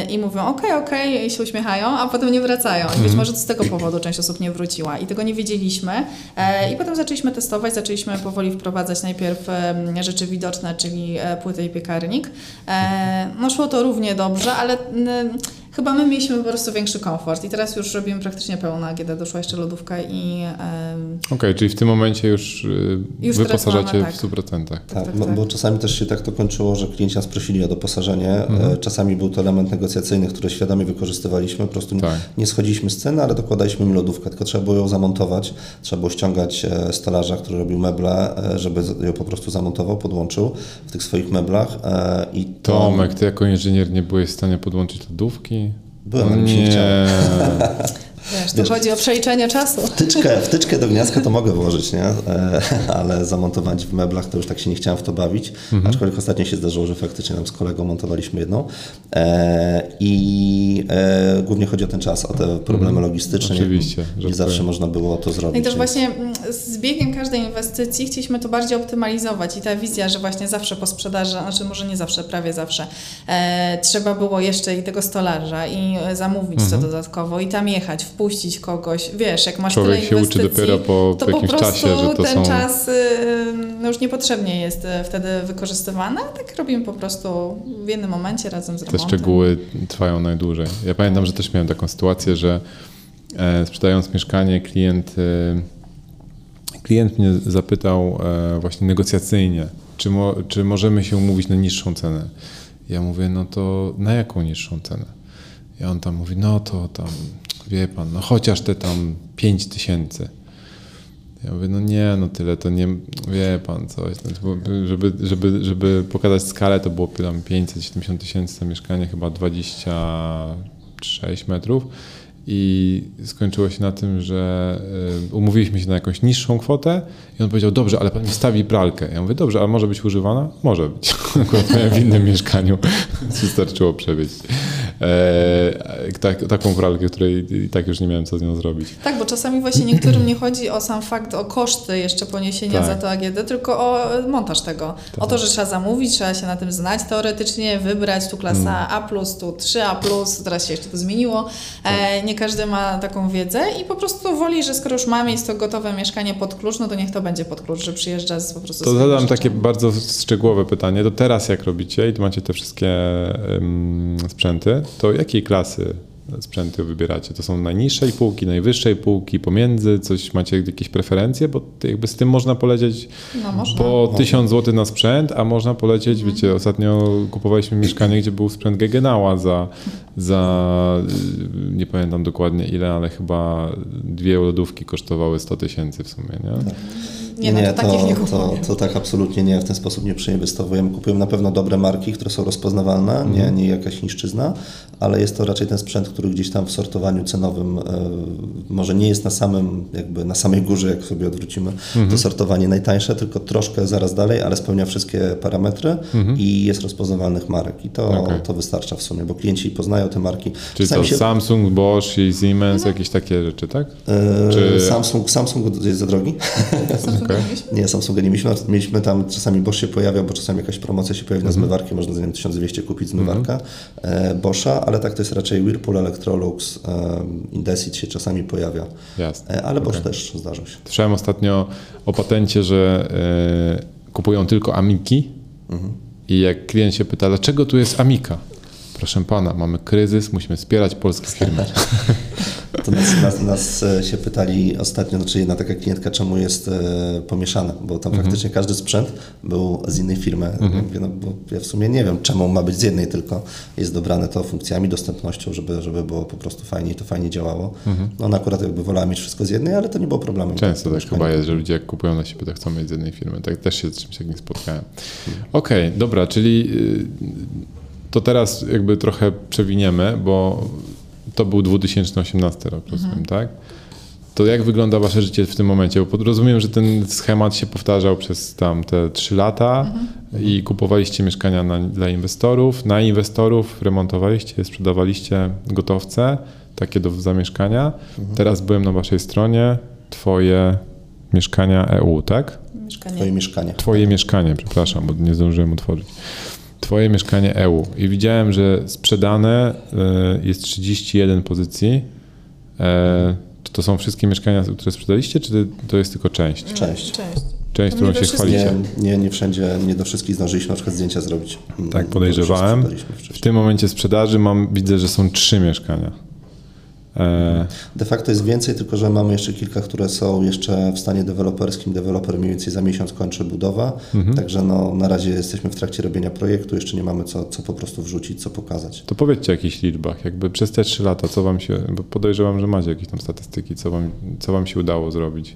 I mówią okej, i się uśmiechają, a potem nie wracają. I być może to z tego powodu część osób nie wróciła i tego nie wiedzieliśmy i potem zaczęliśmy testować, zaczęliśmy powoli wprowadzać najpierw rzeczy widoczne, czyli płytę i piekarnik. No szło to równie dobrze, ale chyba my mieliśmy po prostu większy komfort i teraz już robimy praktycznie pełną AGD, doszła jeszcze lodówka i... Okej, czyli w tym momencie już wyposażacie mamy, w 100%. Tak. Bo czasami też się tak to kończyło, że klienci nas prosili o doposażenie, czasami był to element negocjacyjny, który świadomie wykorzystywaliśmy, po prostu nie schodziliśmy z ceny, ale dokładaliśmy im lodówkę, tylko trzeba było ją zamontować, trzeba było ściągać stolarza, który robił meble, żeby ją po prostu zamontował, podłączył w tych swoich meblach i to... Tomek, ty jako inżynier nie byłeś w stanie podłączyć lodówki? Byłem, ale mi się nie chciałem. Wiesz, chodzi o przeliczenie czasu. Wtyczkę do gniazdka to mogę włożyć, nie? Ale zamontować w meblach to już tak się nie chciałem w to bawić. Aczkolwiek ostatnio się zdarzyło, że faktycznie nam z kolegą montowaliśmy jedną. I głównie chodzi o ten czas, o te problemy logistyczne. Oczywiście. Nie zawsze można było to zrobić. No i też właśnie z biegiem każdej inwestycji chcieliśmy to bardziej optymalizować i ta wizja, że właśnie zawsze po sprzedaży, znaczy może nie zawsze, prawie zawsze, trzeba było jeszcze i tego stolarza i zamówić to dodatkowo i tam jechać, wpuścić kogoś. Wiesz, jak masz człowiek tyle inwestycji, się uczy dopiero po to jakimś po prostu czasie, że to ten czas już niepotrzebnie jest wtedy wykorzystywany, a tak robimy po prostu w jednym momencie razem z remontem. Te szczegóły trwają najdłużej. Ja pamiętam, że też miałem taką sytuację, że sprzedając mieszkanie, klient mnie zapytał właśnie negocjacyjnie, czy możemy się umówić na niższą cenę. Ja mówię, no to na jaką niższą cenę? I on tam mówi, no to tam, wie pan, no chociaż te tam 5 tysięcy. Ja mówię, no nie, no tyle, to nie, wie pan coś. Żeby pokazać skalę, to było tam 570 tysięcy za mieszkanie, chyba 26 metrów. I skończyło się na tym, że umówiliśmy się na jakąś niższą kwotę i on powiedział, dobrze, ale pan mi stawi pralkę. Ja mówię, dobrze, ale może być używana? Może być. Akurat miałem w innym mieszkaniu, wystarczyło przewieźć taką pralkę, której i tak już nie miałem co z nią zrobić. Tak, bo czasami właśnie niektórym nie chodzi o sam fakt, o koszty jeszcze poniesienia za to AGD, tylko o montaż tego. Tak. O to, że trzeba zamówić, trzeba się na tym znać teoretycznie, wybrać tu klasa A+, tu 3A+, teraz się jeszcze to zmieniło. Nie każdy ma taką wiedzę i po prostu woli, że skoro już mamy jest to gotowe mieszkanie pod klucz, no to niech to będzie pod klucz, że przyjeżdża po prostu. To zadam takie bardzo szczegółowe pytanie. To teraz jak robicie i tu macie te wszystkie sprzęty, to jakiej klasy sprzęty wybieracie? To są najniższej półki, najwyższej półki, pomiędzy, coś macie jakieś preferencje? Bo jakby z tym można polecieć po 1000 zł na sprzęt, a można polecieć, wiecie, ostatnio kupowaliśmy mieszkanie, gdzie był sprzęt Gegenała za nie pamiętam dokładnie ile, ale chyba 2 lodówki kosztowały 100 tysięcy w sumie, nie? Tak. Nie, to tak absolutnie nie, w ten sposób nie przeinwestowujemy. Kupujemy na pewno dobre marki, które są rozpoznawalne, nie jakaś niszczyzna, ale jest to raczej ten sprzęt, który gdzieś tam w sortowaniu cenowym może nie jest na samej górze, jak sobie odwrócimy to sortowanie najtańsze, tylko troszkę zaraz dalej, ale spełnia wszystkie parametry i jest rozpoznawalnych marek i to wystarcza w sumie, bo klienci poznają te marki. Czyli to Samsung, Bosch i Siemens, jakieś takie rzeczy, tak? Czy... Samsung jest za drogi. Nie, Samsunga nie mieliśmy. Mieliśmy tam, czasami Bosch się pojawiał, bo czasami jakaś promocja się pojawia na zmywarki, można za nią 1200 kupić zmywarka Boscha, ale tak to jest raczej Whirlpool, Electrolux, Indesit się czasami pojawia. Jasne. Ale Bosch też zdarza się. Słyszałem ostatnio o patencie, że kupują tylko Amiki i jak klient się pyta, dlaczego tu jest Amika? Proszę pana, mamy kryzys, musimy wspierać polskie firmy. To nas się pytali ostatnio, znaczy jedna taka klientka, czemu jest pomieszana, bo tam faktycznie każdy sprzęt był z innej firmy. Ja mówię, bo ja w sumie nie wiem, czemu ma być z jednej, tylko jest dobrane to funkcjami, dostępnością, żeby było po prostu fajnie i to fajnie działało. Ona akurat wolała mieć wszystko z jednej, ale to nie było problemem. Często tak chyba jest, że ludzie jak kupują na siebie, to chcą mieć z jednej firmy. Tak też się z czymś takim spotkałem. Okej, dobra, czyli to teraz jakby trochę przewiniemy, bo to był 2018 rok, rozumiem, tak? To jak wygląda wasze życie w tym momencie? Bo rozumiem, że ten schemat się powtarzał przez tam te 3 lata i kupowaliście mieszkania dla inwestorów, remontowaliście, sprzedawaliście gotowce, takie do zamieszkania. Teraz byłem na waszej stronie twojemieszkanie.eu, tak? Twoje mieszkanie, przepraszam, bo nie zdążyłem otworzyć. Twoje mieszkanie EU i widziałem, że sprzedane jest 31 pozycji. Czy to są wszystkie mieszkania, które sprzedaliście, czy to jest tylko część? Część, którą się chwalicie. Nie wszędzie, nie do wszystkich zdążyliśmy na przykład zdjęcia zrobić. Tak, podejrzewałem. W tym momencie sprzedaży widzę, że są 3 mieszkania. De facto jest więcej, tylko że mamy jeszcze kilka, które są jeszcze w stanie deweloperskim. Deweloper mniej więcej za miesiąc kończy budowę, także na razie jesteśmy w trakcie robienia projektu, jeszcze nie mamy co po prostu wrzucić, co pokazać. To powiedzcie o jakichś liczbach, jakby przez te 3 lata, co wam się, bo podejrzewam, że macie jakieś tam statystyki, co wam się udało zrobić.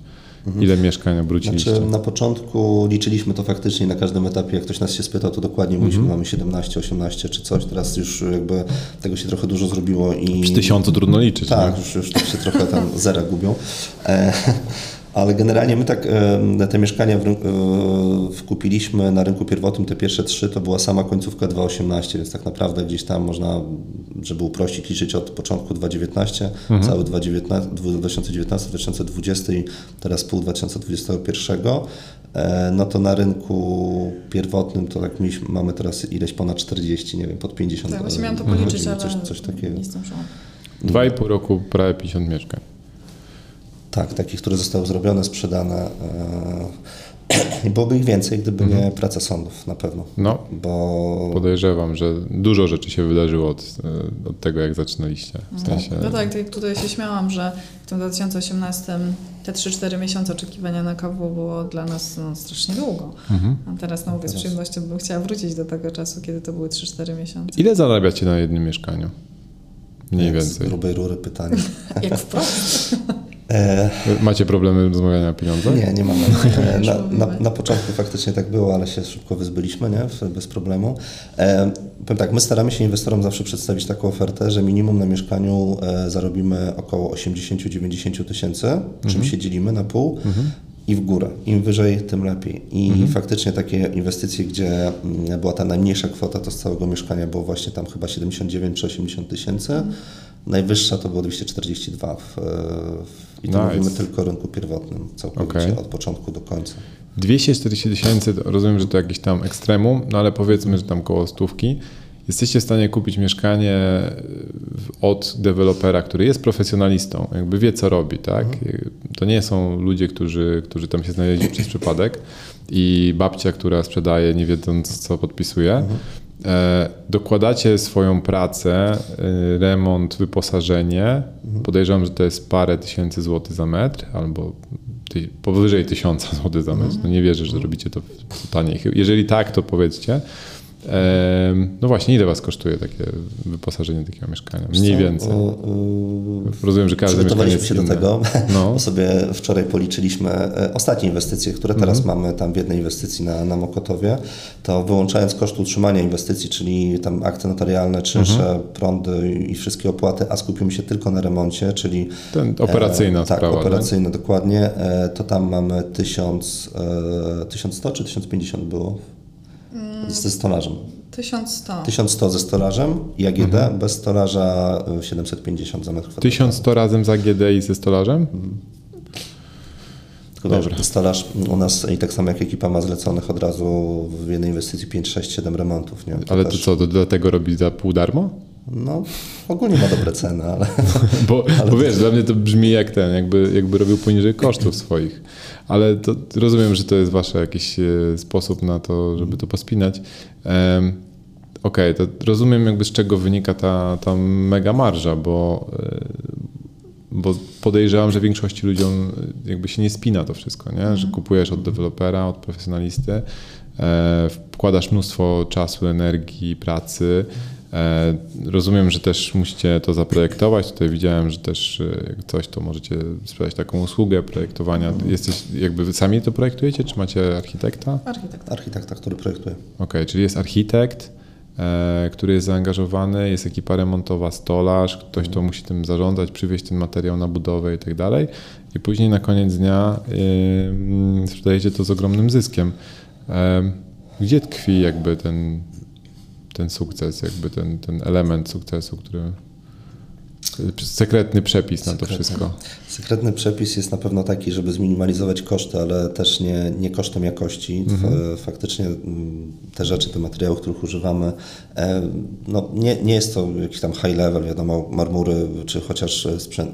Ile mieszkań obróciliście? Znaczy, na początku liczyliśmy to faktycznie na każdym etapie. Jak ktoś nas się spytał, to dokładnie mówiliśmy, mamy 17, 18 czy coś. Teraz już jakby tego się trochę dużo zrobiło. Przy 1000 trudno liczyć. Tak, już się trochę tam zera gubią. Ale generalnie my tak te mieszkania kupiliśmy na rynku pierwotnym, te pierwsze trzy to była sama końcówka 2018, więc tak naprawdę gdzieś tam można, żeby uprościć, liczyć od początku 2019, cały 2019-2020 i teraz pół 2021. No to na rynku pierwotnym to tak mamy teraz ileś ponad 40, nie wiem, pod 50. Tak, właśnie miałam to policzyć, ale coś takiego. Nie zdążyłam. 2,5 roku prawie 50 mieszkań. Tak, takich, które zostały zrobione, sprzedane. I byłoby ich więcej, gdyby nie praca sądów na pewno. No, bo podejrzewam, że dużo rzeczy się wydarzyło od tego, jak zaczynaliście. W sensie... No tak, tutaj się śmiałam, że w tym 2018 te 3-4 miesiące oczekiwania na KW było dla nas strasznie długo. A teraz, no mówię, z przyjemnością bym chciała wrócić do tego czasu, kiedy to były 3-4 miesiące. Ile zarabiacie na jednym mieszkaniu? Mniej więcej. Z grubej rury pytanie. Jak wprost. Macie problemy rozmawiania o pieniądzach? Nie, nie mamy. Na początku faktycznie tak było, ale się szybko wyzbyliśmy, nie? Bez problemu. Powiem tak, my staramy się inwestorom zawsze przedstawić taką ofertę, że minimum na mieszkaniu zarobimy około 80-90 tysięcy, czym się dzielimy na pół. I w górę. Im wyżej, tym lepiej. I faktycznie takie inwestycje, gdzie była ta najmniejsza kwota, to z całego mieszkania było właśnie tam chyba 79 czy 80 tysięcy. Najwyższa to było 242 i to mówimy tylko o rynku pierwotnym całkowicie, od początku do końca. 240 tysięcy, rozumiem, że to jakieś tam ekstremum, no ale powiedzmy, że tam koło stówki. Jesteście w stanie kupić mieszkanie od dewelopera, który jest profesjonalistą, jakby wie, co robi, tak? To nie są ludzie, którzy tam się znaleźli przez przypadek i babcia, która sprzedaje, nie wiedząc, co podpisuje. Dokładacie swoją pracę, remont, wyposażenie. Podejrzewam, że to jest parę tysięcy złotych za metr albo powyżej 1000 złotych za metr. No nie wierzę, że robicie to taniej. Jeżeli tak, to powiedzcie. No właśnie, ile was kosztuje takie wyposażenie takiego mieszkania? Mniej więcej. Rozumiem, że każdy mieszkanie jest inne. Przygotowaliśmy się do tego, bo sobie wczoraj policzyliśmy ostatnie inwestycje, które teraz mamy tam w jednej inwestycji na Mokotowie, to wyłączając koszt utrzymania inwestycji, czyli tam akty notarialne, czynsze, prądy i wszystkie opłaty, a skupimy się tylko na remoncie, czyli... Operacyjna sprawa. Tak, operacyjna, tak? Dokładnie. To tam mamy 1100 czy 1050 było? Ze stolarzem. 1100. 1100 ze stolarzem i AGD, bez stolarza 750 za metr kwadratowy. 1100 razem z AGD i ze stolarzem? Tylko stolarz u nas i tak samo jak ekipa ma zleconych od razu w jednej inwestycji 5, 6, 7 remontów. Nie? To ale też... to co, to dlatego robi za pół darmo? No, ogólnie ma dobre ceny, ale... bo wiesz, dla mnie to brzmi jak ten, jakby robił poniżej kosztów swoich. Ale to rozumiem, że to jest wasz jakiś sposób na to, żeby to pospinać. Okej, to rozumiem jakby z czego wynika ta mega marża, bo podejrzewam, że większości ludziom jakby się nie spina to wszystko, nie? Że kupujesz od dewelopera, od profesjonalisty, wkładasz mnóstwo czasu, energii, pracy. Rozumiem, że też musicie to zaprojektować. Tutaj widziałem, że też jak coś, to możecie sprzedać taką usługę projektowania. Jakby sami to projektujecie, czy macie architekta? Architekta, który projektuje. Okej, czyli jest architekt, który jest zaangażowany, jest ekipa remontowa, stolarz, ktoś to musi tym zarządzać, przywieźć ten materiał na budowę i tak dalej. I później na koniec dnia sprzedajecie to z ogromnym zyskiem. Gdzie tkwi jakby ten sukces, jakby ten element sukcesu, który... Sekretny przepis na to wszystko. Sekretny przepis jest na pewno taki, żeby zminimalizować koszty, ale też nie kosztem jakości. Faktycznie te rzeczy, te materiały, których używamy, no nie jest to jakiś tam high level, wiadomo, marmury, czy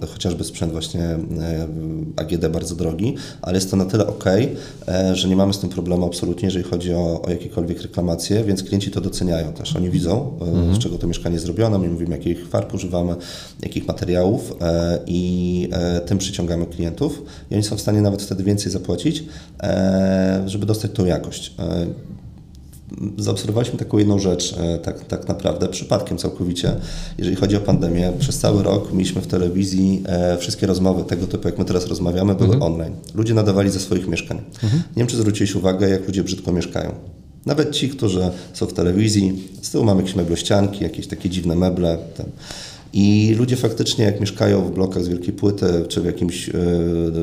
chociażby sprzęt właśnie AGD bardzo drogi, ale jest to na tyle że nie mamy z tym problemu absolutnie, jeżeli chodzi o jakiekolwiek reklamacje, więc klienci to doceniają też. Oni widzą, z czego to mieszkanie jest zrobione, my mówimy, jakich farb używamy, jakich materiałów i tym przyciągamy klientów i oni są w stanie nawet wtedy więcej zapłacić, żeby dostać tą jakość. Zaobserwowaliśmy taką jedną rzecz, tak naprawdę przypadkiem całkowicie, jeżeli chodzi o pandemię. Przez cały rok mieliśmy w telewizji wszystkie rozmowy tego typu, jak my teraz rozmawiamy, były online. Ludzie nadawali ze swoich mieszkań. Nie wiem, czy zwróciłeś uwagę, jak ludzie brzydko mieszkają. Nawet ci, którzy są w telewizji, z tyłu mamy jakieś meblościanki, jakieś takie dziwne meble, I ludzie faktycznie, jak mieszkają w blokach z wielkiej płyty, czy w jakimś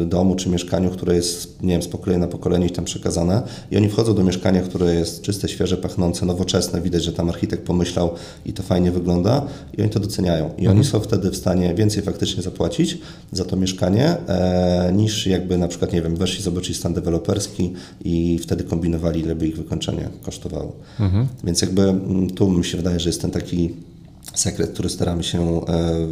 domu, czy mieszkaniu, które jest, nie wiem, z pokolenia na pokolenie tam przekazane, i oni wchodzą do mieszkania, które jest czyste, świeże, pachnące, nowoczesne, widać, że tam architekt pomyślał i to fajnie wygląda, i oni to doceniają. I oni są wtedy w stanie więcej faktycznie zapłacić za to mieszkanie, niż jakby na przykład, nie wiem, weszli, zobaczyli stan deweloperski i wtedy kombinowali, ile by ich wykończenie kosztowało. Więc jakby tu mi się wydaje, że jest ten taki sekret, który staramy się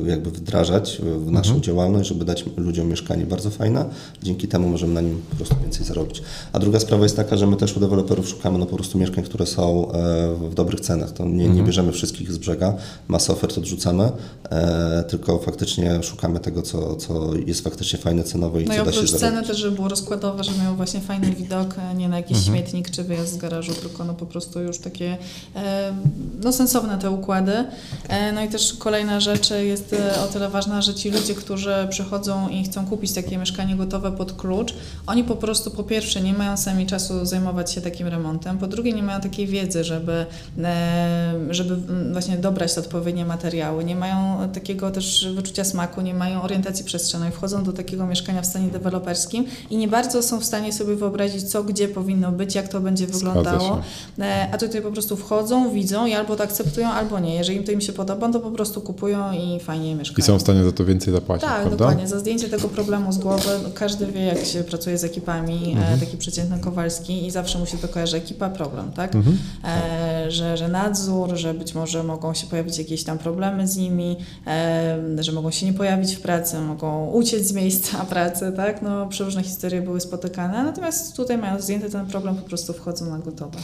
jakby wdrażać w naszą działalność, żeby dać ludziom mieszkanie bardzo fajne. Dzięki temu możemy na nim po prostu więcej zarobić. A druga sprawa jest taka, że my też u deweloperów szukamy po prostu mieszkań, które są w dobrych cenach. To nie bierzemy wszystkich z brzega, masę ofert odrzucamy, tylko faktycznie szukamy tego, co jest faktycznie fajne cenowo i no co i da się zarobić. No i oprócz ceny też, żeby było rozkładowe, że miało właśnie fajny widok, nie na jakiś śmietnik czy wyjazd z garażu, tylko no po prostu już takie sensowne te układy. No i też kolejna rzecz jest o tyle ważna, że ci ludzie, którzy przychodzą i chcą kupić takie mieszkanie gotowe pod klucz, oni po prostu po pierwsze nie mają sami czasu zajmować się takim remontem, po drugie nie mają takiej wiedzy, żeby właśnie dobrać odpowiednie materiały, nie mają takiego też wyczucia smaku, nie mają orientacji przestrzennej, wchodzą do takiego mieszkania w stanie deweloperskim i nie bardzo są w stanie sobie wyobrazić, co gdzie powinno być, jak to będzie wyglądało, a tutaj po prostu wchodzą, widzą i albo to akceptują, albo nie. Jeżeli im to im się podoba, to po prostu kupują i fajnie mieszkają. I są w stanie za to więcej zapłacić, tak, prawda? Dokładnie. Za zdjęcie tego problemu z głowy każdy wie, jak się pracuje z ekipami, taki przeciętny Kowalski i zawsze mu się to kojarzy ekipa, problem, tak? Że nadzór, że być może mogą się pojawić jakieś tam problemy z nimi, że mogą się nie pojawić w pracy, mogą uciec z miejsca pracy, tak? No, przeróżne historie były spotykane, natomiast tutaj mając zdjęte ten problem, po prostu wchodzą na gotowe.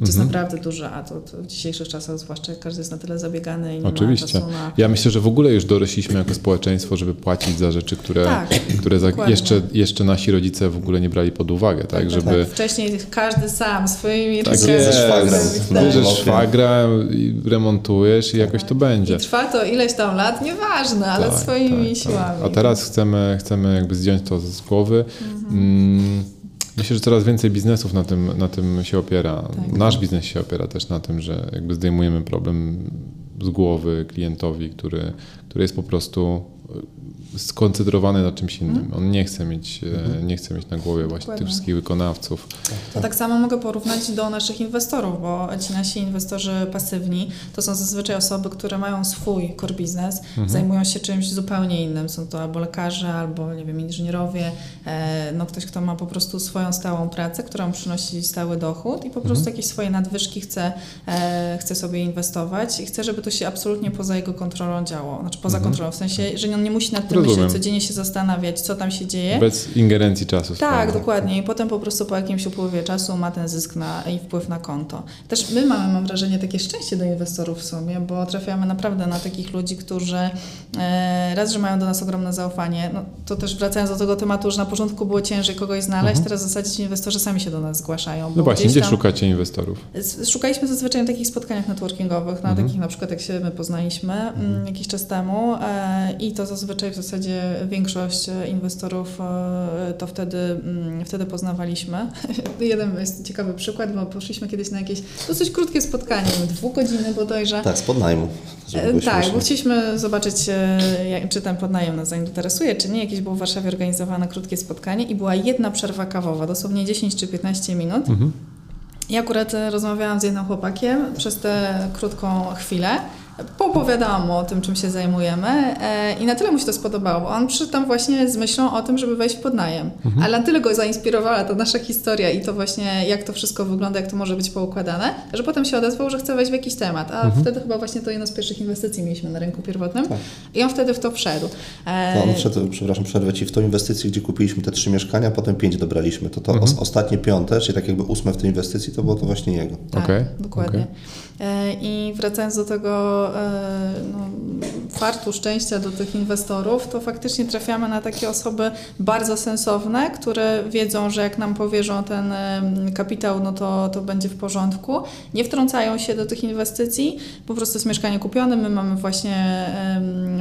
To jest naprawdę duży atut w dzisiejszych czasach, zwłaszcza jak każdy jest na tyle zabiegany i nie ma czasu na... Ja myślę, że w ogóle już dorośliśmy jako społeczeństwo, żeby płacić za rzeczy, które jeszcze nasi rodzice w ogóle nie brali pod uwagę. Tak, żeby... Wcześniej każdy sam swoimi bierzesz szwagra, remontujesz i jakoś to będzie. I trwa to ileś tam lat, nieważne, ale swoimi siłami. A teraz chcemy jakby zdjąć to z głowy. Myślę, że coraz więcej biznesów na tym się opiera. Tak. Nasz biznes się opiera też na tym, że jakby zdejmujemy problem z głowy klientowi, który jest po prostu skoncentrowany na czymś innym. On nie chce mieć na głowie właśnie tych wszystkich wykonawców. Tak samo mogę porównać do naszych inwestorów, bo ci nasi inwestorzy pasywni to są zazwyczaj osoby, które mają swój core biznes, zajmują się czymś zupełnie innym. Są to albo lekarze, albo nie wiem, inżynierowie, ktoś, kto ma po prostu swoją stałą pracę, która mu przynosi stały dochód i po prostu jakieś swoje nadwyżki chce sobie inwestować i chce, żeby to się absolutnie poza jego kontrolą działo. Znaczy poza kontrolą, w sensie, że on nie musi nad tym myśleć, codziennie się zastanawiać, co tam się dzieje. Bez ingerencji czasu. Tak, dokładnie. I potem po prostu po jakimś upływie czasu ma ten zysk i wpływ na konto. Też my mamy, mam wrażenie, takie szczęście do inwestorów w sumie, bo trafiamy naprawdę na takich ludzi, którzy raz, że mają do nas ogromne zaufanie, to też wracając do tego tematu, że na początku było ciężej kogoś znaleźć, teraz w zasadzie ci inwestorzy sami się do nas zgłaszają. No właśnie, gdzie szukacie inwestorów? Szukaliśmy zazwyczaj na takich spotkaniach networkingowych, na takich na przykład jak się my poznaliśmy jakiś czas temu i to zazwyczaj w zasadzie większość inwestorów to wtedy poznawaliśmy. Jeden jest ciekawy przykład, bo poszliśmy kiedyś na jakieś dosyć krótkie spotkanie, 2 godziny bodajże. Tak, z podnajmu. Bo chcieliśmy zobaczyć, czy ten podnajem nas zainteresuje, czy nie. Jakieś było w Warszawie organizowane krótkie spotkanie i była jedna przerwa kawowa, dosłownie 10 czy 15 minut. Ja akurat rozmawiałam z jednym chłopakiem przez tę krótką chwilę. Poopowiadałam mu o tym, czym się zajmujemy i na tyle mu się to spodobało, bo on przyszedł tam właśnie z myślą o tym, żeby wejść w podnajem. Ale na tyle go zainspirowała ta nasza historia i to właśnie, jak to wszystko wygląda, jak to może być poukładane, że potem się odezwał, że chce wejść w jakiś temat. A wtedy chyba właśnie to jedno z pierwszych inwestycji mieliśmy na rynku pierwotnym i on wtedy w to wszedł. On wszedł, przepraszam, przerwę ci, w tą inwestycję, gdzie kupiliśmy te 3 mieszkania, potem 5 dobraliśmy. To ostatnie 5, czyli tak jakby 8 w tej inwestycji, to było to właśnie jego. Tak, dokładnie. I wracając do tego fartu szczęścia do tych inwestorów, to faktycznie trafiamy na takie osoby bardzo sensowne, które wiedzą, że jak nam powierzą ten kapitał, to będzie w porządku. Nie wtrącają się do tych inwestycji, po prostu jest mieszkanie kupione, my mamy właśnie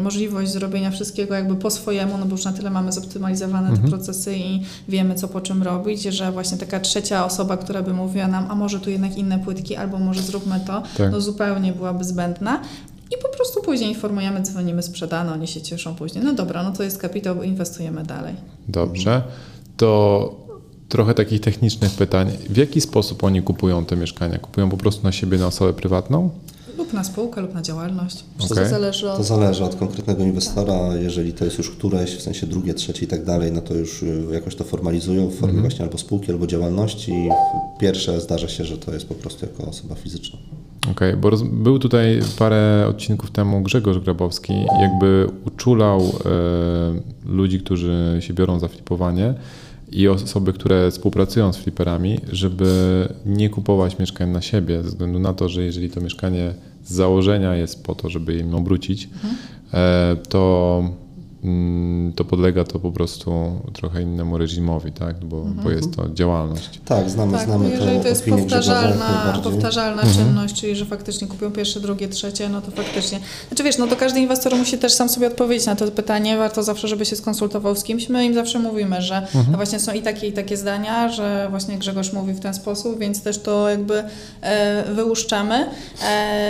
możliwość zrobienia wszystkiego jakby po swojemu, bo już na tyle mamy zoptymalizowane te procesy i wiemy, co po czym robić, że właśnie taka trzecia osoba, która by mówiła nam, a może tu jednak inne płytki, albo może zróbmy to, zupełnie byłaby zbędna. I po prostu później informujemy, dzwonimy, sprzedano, oni się cieszą później. No dobra, no to jest kapitał, inwestujemy dalej. Dobrze. To trochę takich technicznych pytań. W jaki sposób oni kupują te mieszkania? Kupują po prostu na siebie, na osobę prywatną? Lub na spółkę, lub na działalność. Okay. To zależy od konkretnego inwestora. Tak. Jeżeli to jest już któreś, w sensie drugie, trzecie i tak dalej, no to już jakoś to formalizują w formie właśnie albo spółki, albo działalności. Pierwsze zdarza się, że to jest po prostu jako osoba fizyczna. Okej, bo był tutaj parę odcinków temu Grzegorz Grabowski, jakby uczulał ludzi, którzy się biorą za flipowanie i osoby, które współpracują z fliperami, żeby nie kupować mieszkań na siebie, ze względu na to, że jeżeli to mieszkanie z założenia jest po to, żeby im obrócić, to podlega to po prostu trochę innemu reżimowi, tak? Bo jest to działalność. Tak, znamy to. Jeżeli to jest powtarzalna czynność, czyli że faktycznie kupią pierwsze, drugie, trzecie, no to faktycznie. Znaczy wiesz, no to każdy inwestor musi też sam sobie odpowiedzieć na to pytanie. Warto zawsze, żeby się skonsultował z kimś. My im zawsze mówimy, że właśnie są i takie zdania, że właśnie Grzegorz mówi w ten sposób, więc też to jakby wyłuszczamy.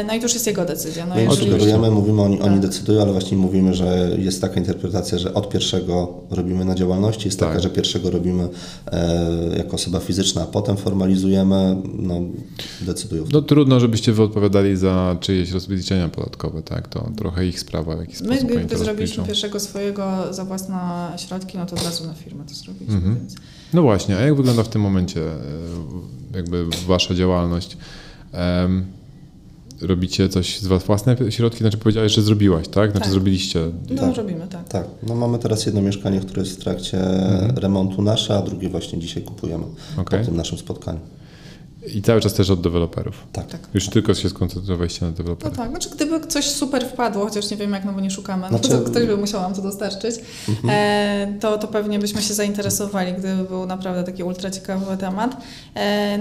No i to już jest jego decyzja. No my sugerujemy, mówimy, oni decydują, ale właśnie mówimy, że jest taka interpretacja, że od pierwszego robimy na działalności, jest taka, że pierwszego robimy jako osoba fizyczna, a potem formalizujemy, no decydują. No trudno, żebyście wy odpowiadali za czyjeś rozliczenia podatkowe, tak? To trochę ich sprawa, w jaki sposób. My gdy zrobiliśmy pierwszego swojego za własne środki, no to od razu na firmę to zrobiliśmy. Więc. No właśnie, a jak wygląda w tym momencie jakby wasza działalność? Robicie coś z własne środki? Znaczy powiedziałeś, że zrobiłaś, tak? Znaczy zrobiliście. No tak. Robimy, tak. Tak. No mamy teraz jedno mieszkanie, które jest w trakcie remontu nasze, a drugie właśnie dzisiaj kupujemy po tym naszym spotkaniu. I cały czas też od deweloperów. Tak. Już tylko się skoncentrowaliście na deweloperach. No tak, znaczy gdyby coś super wpadło, chociaż nie wiem jak, no bo nie szukamy, znaczy, no to ktoś by musiał nam to dostarczyć, to pewnie byśmy się zainteresowali, gdyby był naprawdę taki ultra ciekawy temat.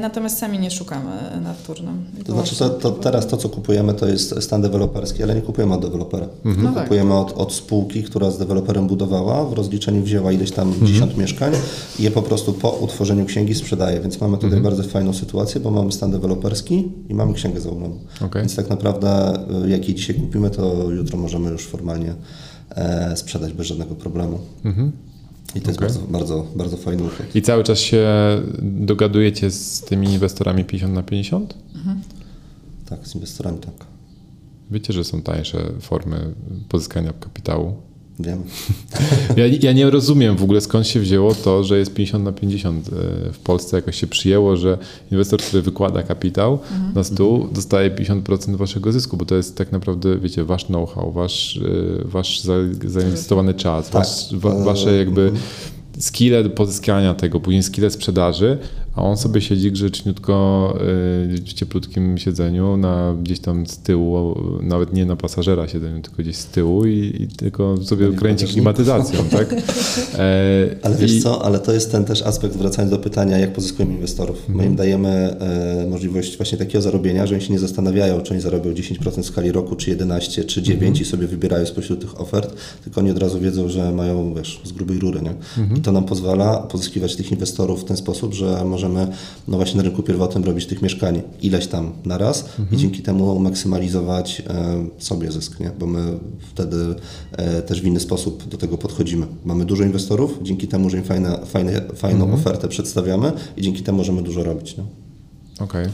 Natomiast sami nie szukamy na wtórnym. To znaczy teraz to, co kupujemy, to jest stan deweloperski, ale nie kupujemy od dewelopera. No kupujemy od spółki, która z deweloperem budowała, w rozliczeniu wzięła ileś tam 10 mieszkań i je po prostu po utworzeniu księgi sprzedaje, więc mamy tutaj bardzo fajną sytuację, bo mamy stan deweloperski i mamy księgę załóżoną. Więc tak naprawdę jak je dzisiaj kupimy, to jutro możemy już formalnie sprzedać bez żadnego problemu. I to jest bardzo fajny uchwyt. I cały czas się dogadujecie z tymi inwestorami 50/50? Tak, z inwestorami tak. Wiecie, że są tańsze formy pozyskania kapitału? Wiem. Ja nie rozumiem w ogóle, skąd się wzięło to, że jest 50/50 w Polsce. Jakoś się przyjęło, że inwestor, który wykłada kapitał na stół, dostaje 50% waszego zysku, bo to jest tak naprawdę, wiecie, wasz know-how, wasz zainwestowany czas, wasze jakby skille pozyskania tego, później skille sprzedaży, a on sobie siedzi grzeczniutko w cieplutkim siedzeniu, gdzieś tam z tyłu, nawet nie na pasażera siedzeniu, tylko gdzieś z tyłu i tylko sobie kręci klimatyzacją, tak? Ale wiesz co, ale to jest ten też aspekt, wracając do pytania, jak pozyskujemy inwestorów. My im dajemy możliwość właśnie takiego zarobienia, że oni się nie zastanawiają, czy oni zarobią 10% w skali roku, czy 11, czy 9 i sobie wybierają spośród tych ofert, tylko oni od razu wiedzą, że mają, wiesz, z grubej rury, nie? I to nam pozwala pozyskiwać tych inwestorów w ten sposób, że możemy no właśnie na rynku pierwotnym robić tych mieszkań ileś tam na raz i dzięki temu maksymalizować sobie zysk, nie? Bo my wtedy też w inny sposób do tego podchodzimy. Mamy dużo inwestorów, dzięki temu, że im fajną ofertę przedstawiamy i dzięki temu możemy dużo robić. Okej.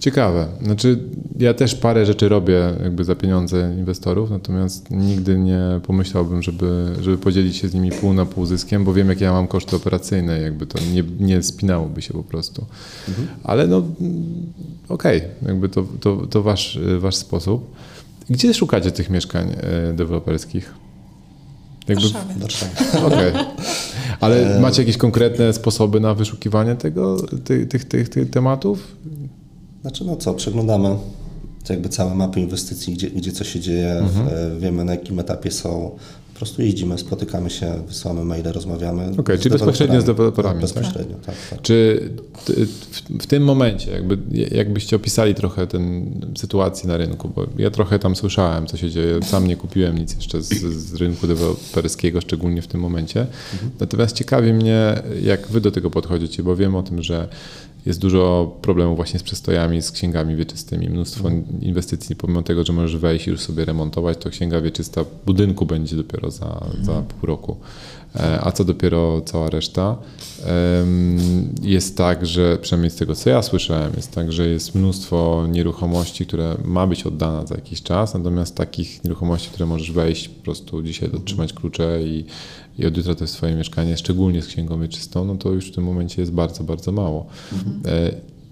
Ciekawe. Znaczy ja też parę rzeczy robię jakby za pieniądze inwestorów, natomiast nigdy nie pomyślałbym, żeby podzielić się z nimi pół na pół zyskiem, bo wiem, jakie ja mam koszty operacyjne, jakby to nie spinałoby się po prostu. Ale no okej, jakby to wasz sposób. Gdzie szukacie tych mieszkań deweloperskich? W Warszawie. Okej. Ale macie jakieś konkretne sposoby na wyszukiwanie tych tematów? Znaczy przeglądamy jakby całe mapy inwestycji, gdzie co się dzieje, wiemy na jakim etapie są, po prostu jeździmy, spotykamy się, wysyłamy maile, rozmawiamy. Czyli bezpośrednio z deweloperami. Bezpośrednio, tak. Czy w tym momencie jakbyście opisali trochę sytuację na rynku, bo ja trochę tam słyszałem, co się dzieje, sam nie kupiłem nic jeszcze z rynku deweloperskiego, szczególnie w tym momencie. Natomiast ciekawi mnie, jak wy do tego podchodzicie, bo wiem o tym, że Jest dużo problemów właśnie z przestojami, z księgami wieczystymi. Mnóstwo inwestycji, pomimo tego, że możesz wejść i już sobie remontować, to księga wieczysta budynku będzie dopiero za pół roku. A co dopiero cała reszta. Jest tak, że przynajmniej z tego, co ja słyszałem, jest tak, że jest mnóstwo nieruchomości, które ma być oddana za jakiś czas, natomiast takich nieruchomości, które możesz wejść, po prostu dzisiaj dotrzymać klucze i od jutra to jest swoje mieszkanie, szczególnie z księgą wieczystą, no to już w tym momencie jest bardzo, bardzo mało.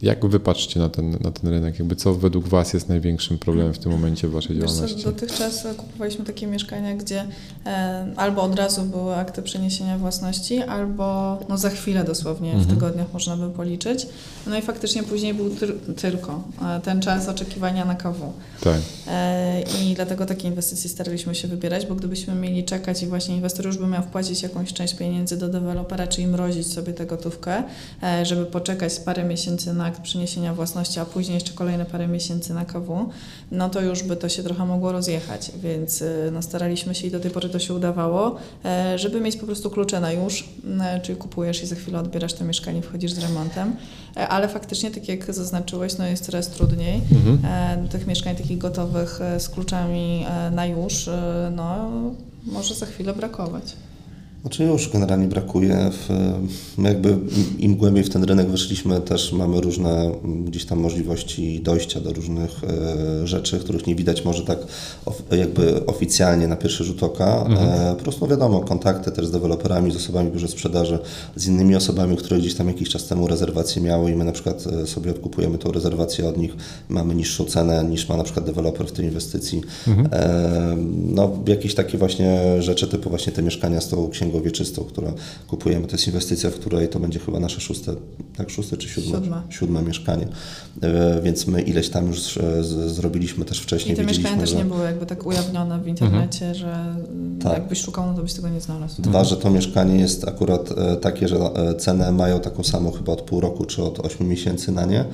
Jak wy patrzycie na ten rynek? Jakby co według was jest największym problemem w tym momencie w waszej działalności? Dotychczas kupowaliśmy takie mieszkania, gdzie albo od razu były akty przeniesienia własności, albo no za chwilę dosłownie, w tygodniach można by policzyć. No i faktycznie później był tylko ten czas oczekiwania na KW. Tak. I dlatego takie inwestycje staraliśmy się wybierać, bo gdybyśmy mieli czekać i właśnie inwestor już by miał wpłacić jakąś część pieniędzy do dewelopera, czyli mrozić sobie tę gotówkę, żeby poczekać parę miesięcy na akt przeniesienia własności, a później jeszcze kolejne parę miesięcy na KW, no to już by to się trochę mogło rozjechać, więc no, staraliśmy się i do tej pory to się udawało, żeby mieć po prostu klucze na już, czyli kupujesz i za chwilę odbierasz to mieszkanie, wchodzisz z remontem, ale faktycznie, tak jak zaznaczyłeś, no jest coraz trudniej. Tych mieszkań takich gotowych z kluczami na już, no może za chwilę brakować. Znaczy już generalnie brakuje. My jakby im głębiej w ten rynek weszliśmy, też mamy różne gdzieś tam możliwości dojścia do różnych rzeczy, których nie widać może tak jakby oficjalnie na pierwszy rzut oka. Po prostu wiadomo, kontakty też z deweloperami, z osobami biura sprzedaży, z innymi osobami, które gdzieś tam jakiś czas temu rezerwacje miały i my na przykład sobie odkupujemy tą rezerwację od nich, mamy niższą cenę niż ma na przykład deweloper w tej inwestycji. No jakieś takie właśnie rzeczy typu właśnie te mieszkania z tą księgą wieczystą, którą kupujemy. To jest inwestycja, w której to będzie chyba nasze siódme mieszkanie. Więc my ileś tam już zrobiliśmy też wcześniej. I te mieszkania też nie były jakby tak ujawnione w internecie, że tak. Jakbyś szukał, no to byś tego nie znalazł. Dwa, że to mieszkanie jest akurat takie, że cenę mają taką samą chyba od pół roku czy od 8 miesięcy na nie.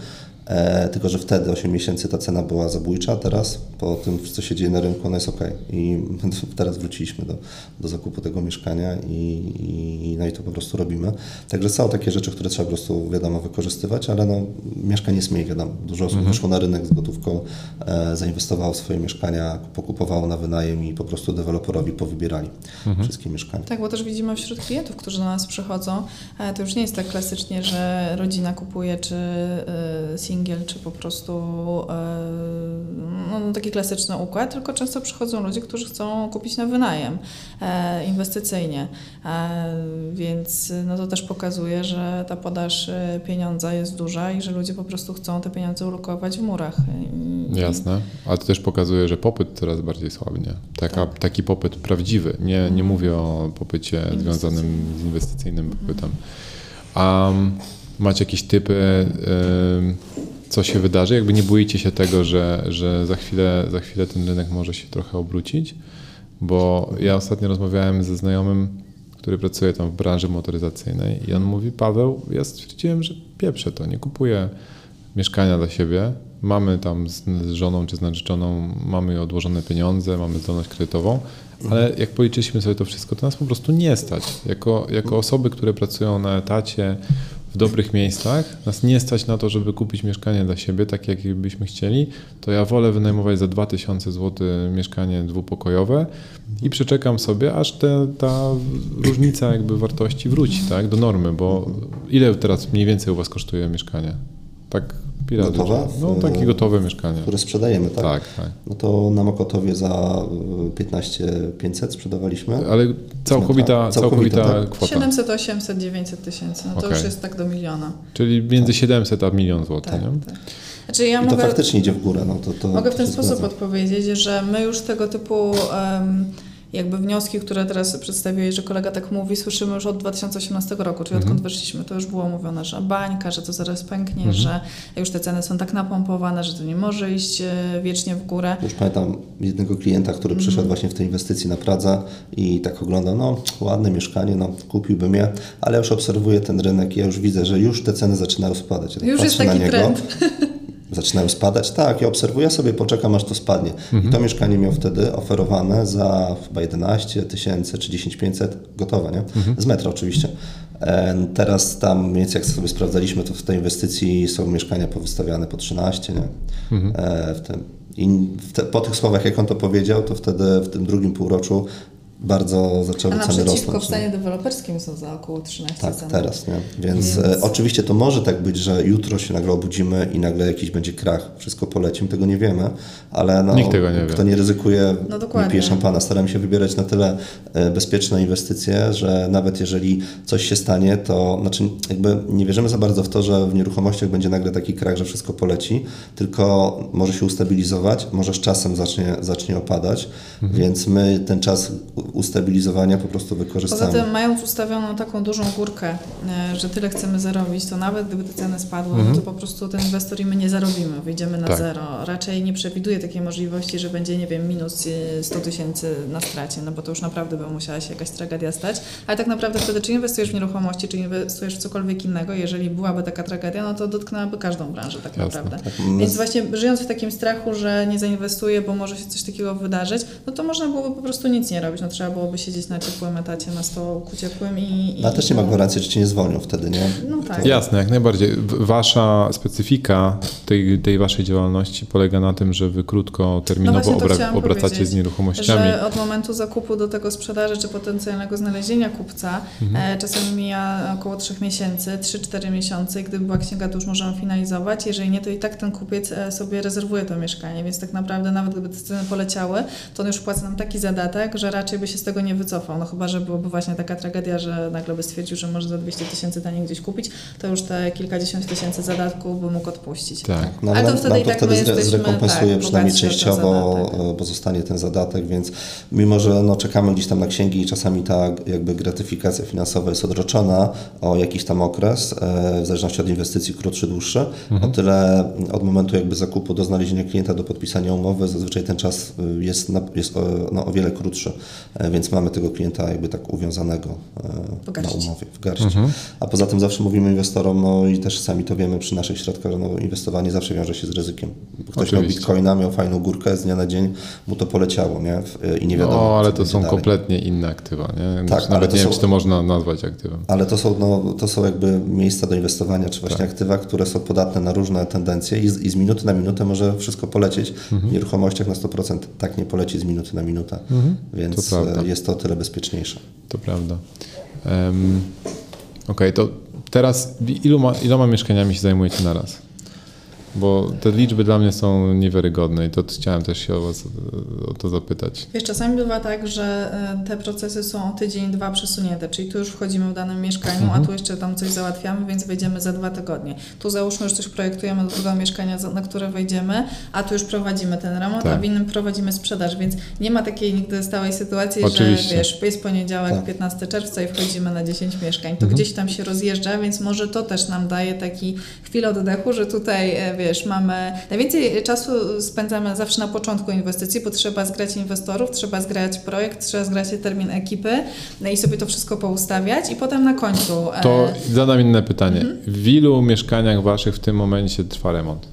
Tylko że wtedy 8 miesięcy ta cena była zabójcza, teraz po tym, co się dzieje na rynku, ona jest ok. I teraz wróciliśmy do zakupu tego mieszkania i to po prostu robimy. Także są takie rzeczy, które trzeba po prostu, wiadomo, wykorzystywać, ale no, mieszkań jest mniej, wiadomo. Dużo osób wyszło na rynek z gotówką, zainwestowało w swoje mieszkania, pokupowało na wynajem i po prostu deweloperowi powybierali wszystkie mieszkania. Tak, bo też widzimy wśród klientów, którzy do nas przychodzą, to już nie jest tak klasycznie, że rodzina kupuje, czy singiel, czy po prostu no, taki klasyczny układ, tylko często przychodzą ludzie, którzy chcą kupić na wynajem inwestycyjnie, więc no, to też pokazuje, że ta podaż pieniądza jest duża i że ludzie po prostu chcą te pieniądze ulokować w murach. Jasne, ale to też pokazuje, że popyt coraz bardziej słabnie. Taki popyt prawdziwy, nie mówię o popycie związanym z inwestycyjnym popytem. Macie jakieś typy, co się wydarzy? Jakby nie boicie się tego, że za chwilę ten rynek może się trochę obrócić? Bo ja ostatnio rozmawiałem ze znajomym, który pracuje tam w branży motoryzacyjnej i on mówi: Paweł, ja stwierdziłem, że pieprzę to, nie kupuję mieszkania dla siebie. Mamy tam z żoną czy z narzeczoną, mamy odłożone pieniądze, mamy zdolność kredytową, ale jak policzyliśmy sobie to wszystko, to nas po prostu nie stać. Jako osoby, które pracują na etacie, w dobrych miejscach, nas nie stać na to, żeby kupić mieszkanie dla siebie, tak jak byśmy chcieli, to ja wolę wynajmować za 2000 zł mieszkanie dwupokojowe i przeczekam sobie, aż ta różnica jakby wartości wróci, tak, do normy, bo ile teraz mniej więcej u was kosztuje mieszkanie? Tak. Gotowe? No takie gotowe mieszkanie. Które sprzedajemy, tak? Tak. No to na Mokotowie za 15 500 sprzedawaliśmy. Ale całkowita kwota. 700, 800, 900 tysięcy. No to już jest tak do miliona. Czyli między 700 a milion złotych. Tak, nie? Tak. Znaczy ja to faktycznie idzie w górę. No to mogę w ten sposób odpowiedzieć, że my już tego typu jakby wnioski, które teraz przedstawiłeś, że kolega tak mówi, słyszymy już od 2018 roku, czyli odkąd weszliśmy, to już było mówione, że bańka, że to zaraz pęknie, że już te ceny są tak napompowane, że to nie może iść wiecznie w górę. Już pamiętam jednego klienta, który przyszedł właśnie w tej inwestycji na Pradze i tak ogląda, no ładne mieszkanie, no kupiłbym je, ale już obserwuję ten rynek i ja już widzę, że już te ceny zaczynają spadać. Ja tak już jest taki trend. Zaczynają spadać, tak, ja obserwuję sobie, poczekam aż to spadnie. I to mieszkanie miał wtedy oferowane za chyba 11 tysięcy czy 10 500, gotowe, nie? Z metra oczywiście. Teraz tam, więc jak sobie sprawdzaliśmy, to w tej inwestycji są mieszkania powystawiane po 13, nie? Mhm. Po tych słowach, jak on to powiedział, to wtedy w tym drugim półroczu bardzo zaczęły ceny rosnąć. A naprzeciwko w stanie deweloperskim są za około 13 tak, ceny. Teraz, nie? Więc oczywiście to może tak być, że jutro się nagle obudzimy i nagle jakiś będzie krach, wszystko poleci, tego nie wiemy, ale no, kto nie ryzykuje, nie pije szampana. Staramy się wybierać na tyle bezpieczne inwestycje, że nawet jeżeli coś się stanie, to znaczy jakby nie wierzymy za bardzo w to, że w nieruchomościach będzie nagle taki krach, że wszystko poleci, tylko może się ustabilizować, może z czasem zacznie opadać, więc my ten czas ustabilizowania po prostu wykorzystamy. Poza tym mając ustawioną taką dużą górkę, że tyle chcemy zarobić, to nawet gdyby te ceny spadły, to po prostu ten inwestor i my nie zarobimy, wyjdziemy na zero. Raczej nie przewiduje takiej możliwości, że będzie, nie wiem, minus 100 tysięcy na stracie, no bo to już naprawdę by musiała się jakaś tragedia stać, ale tak naprawdę wtedy czy inwestujesz w nieruchomości, czy inwestujesz w cokolwiek innego, jeżeli byłaby taka tragedia, no to dotknęłaby każdą branżę tak naprawdę. Tak. Więc właśnie żyjąc w takim strachu, że nie zainwestuję, bo może się coś takiego wydarzyć, no to można byłoby po prostu nic nie robić, no trzeba byłoby siedzieć na ciepłym etacie, na stołku ciepłym i ale też nie ma gwarancji, że cię nie zwolnią wtedy, nie? No tak. Jasne, jak najbardziej. Wasza specyfika tej waszej działalności polega na tym, że wy krótkoterminowo obracacie z nieruchomościami. Że od momentu zakupu do tego sprzedaży, czy potencjalnego znalezienia kupca, czasem mija około 3 miesięcy, 3-4 miesiące i gdyby była księga, to już możemy finalizować. Jeżeli nie, to i tak ten kupiec sobie rezerwuje to mieszkanie, więc tak naprawdę nawet gdyby te ceny poleciały, to on już płaci nam taki zadatek, że raczej by się z tego nie wycofał, no chyba, że byłaby właśnie taka tragedia, że nagle by stwierdził, że może za 200 tysięcy taniej gdzieś kupić, to już te kilkadziesiąt tysięcy zadatku by mógł odpuścić. Tak. No, ale to wtedy i tak to wtedy zrekompensuje przynajmniej częściowo, bo zostanie ten zadatek, więc mimo, że no, czekamy gdzieś tam na księgi i czasami ta jakby gratyfikacja finansowa jest odroczona o jakiś tam okres, w zależności od inwestycji krótszy, dłuższy, o tyle od momentu jakby zakupu do znalezienia klienta, do podpisania umowy, zazwyczaj ten czas jest o wiele krótszy. Więc mamy tego klienta jakby tak uwiązanego na umowie, w garści. A poza tym zawsze mówimy inwestorom, no i też sami to wiemy przy naszych środkach, że no, inwestowanie zawsze wiąże się z ryzykiem. Ktoś miał bitcoina, miał fajną górkę, z dnia na dzień mu to poleciało, nie? I nie wiadomo. No, ale to są kompletnie inne aktywa, nie? Tak, nawet nie wiem, czy to można nazwać aktywem. Ale to są jakby miejsca do inwestowania, czy właśnie aktywa, które są podatne na różne tendencje i z minuty na minutę może wszystko polecieć. W nieruchomościach na 100% tak nie poleci z minuty na minutę, więc to jest to o tyle bezpieczniejsze. To prawda. Okej, to teraz iloma mieszkaniami się zajmujecie na raz? Bo te liczby dla mnie są niewiarygodne i to chciałem też się o was o to zapytać. Wiesz, czasami bywa tak, że te procesy są o tydzień, dwa przesunięte, czyli tu już wchodzimy w danym mieszkaniu, a tu jeszcze tam coś załatwiamy, więc wejdziemy za 2 tygodnie. Tu załóżmy, że coś projektujemy do tego mieszkania, na które wejdziemy, a tu już prowadzimy ten remont, a w innym prowadzimy sprzedaż, więc nie ma takiej nigdy stałej sytuacji, że wiesz, jest poniedziałek, 15 czerwca i wchodzimy na 10 mieszkań. To gdzieś tam się rozjeżdża, więc może to też nam daje taki chwilę oddechu, że tutaj wiesz, mamy najwięcej czasu spędzamy zawsze na początku inwestycji, bo trzeba zgrać inwestorów, trzeba zgrać projekt, trzeba zgrać termin ekipy i sobie to wszystko poustawiać i potem na końcu. To zadam inne pytanie. W ilu mieszkaniach waszych w tym momencie trwa remont?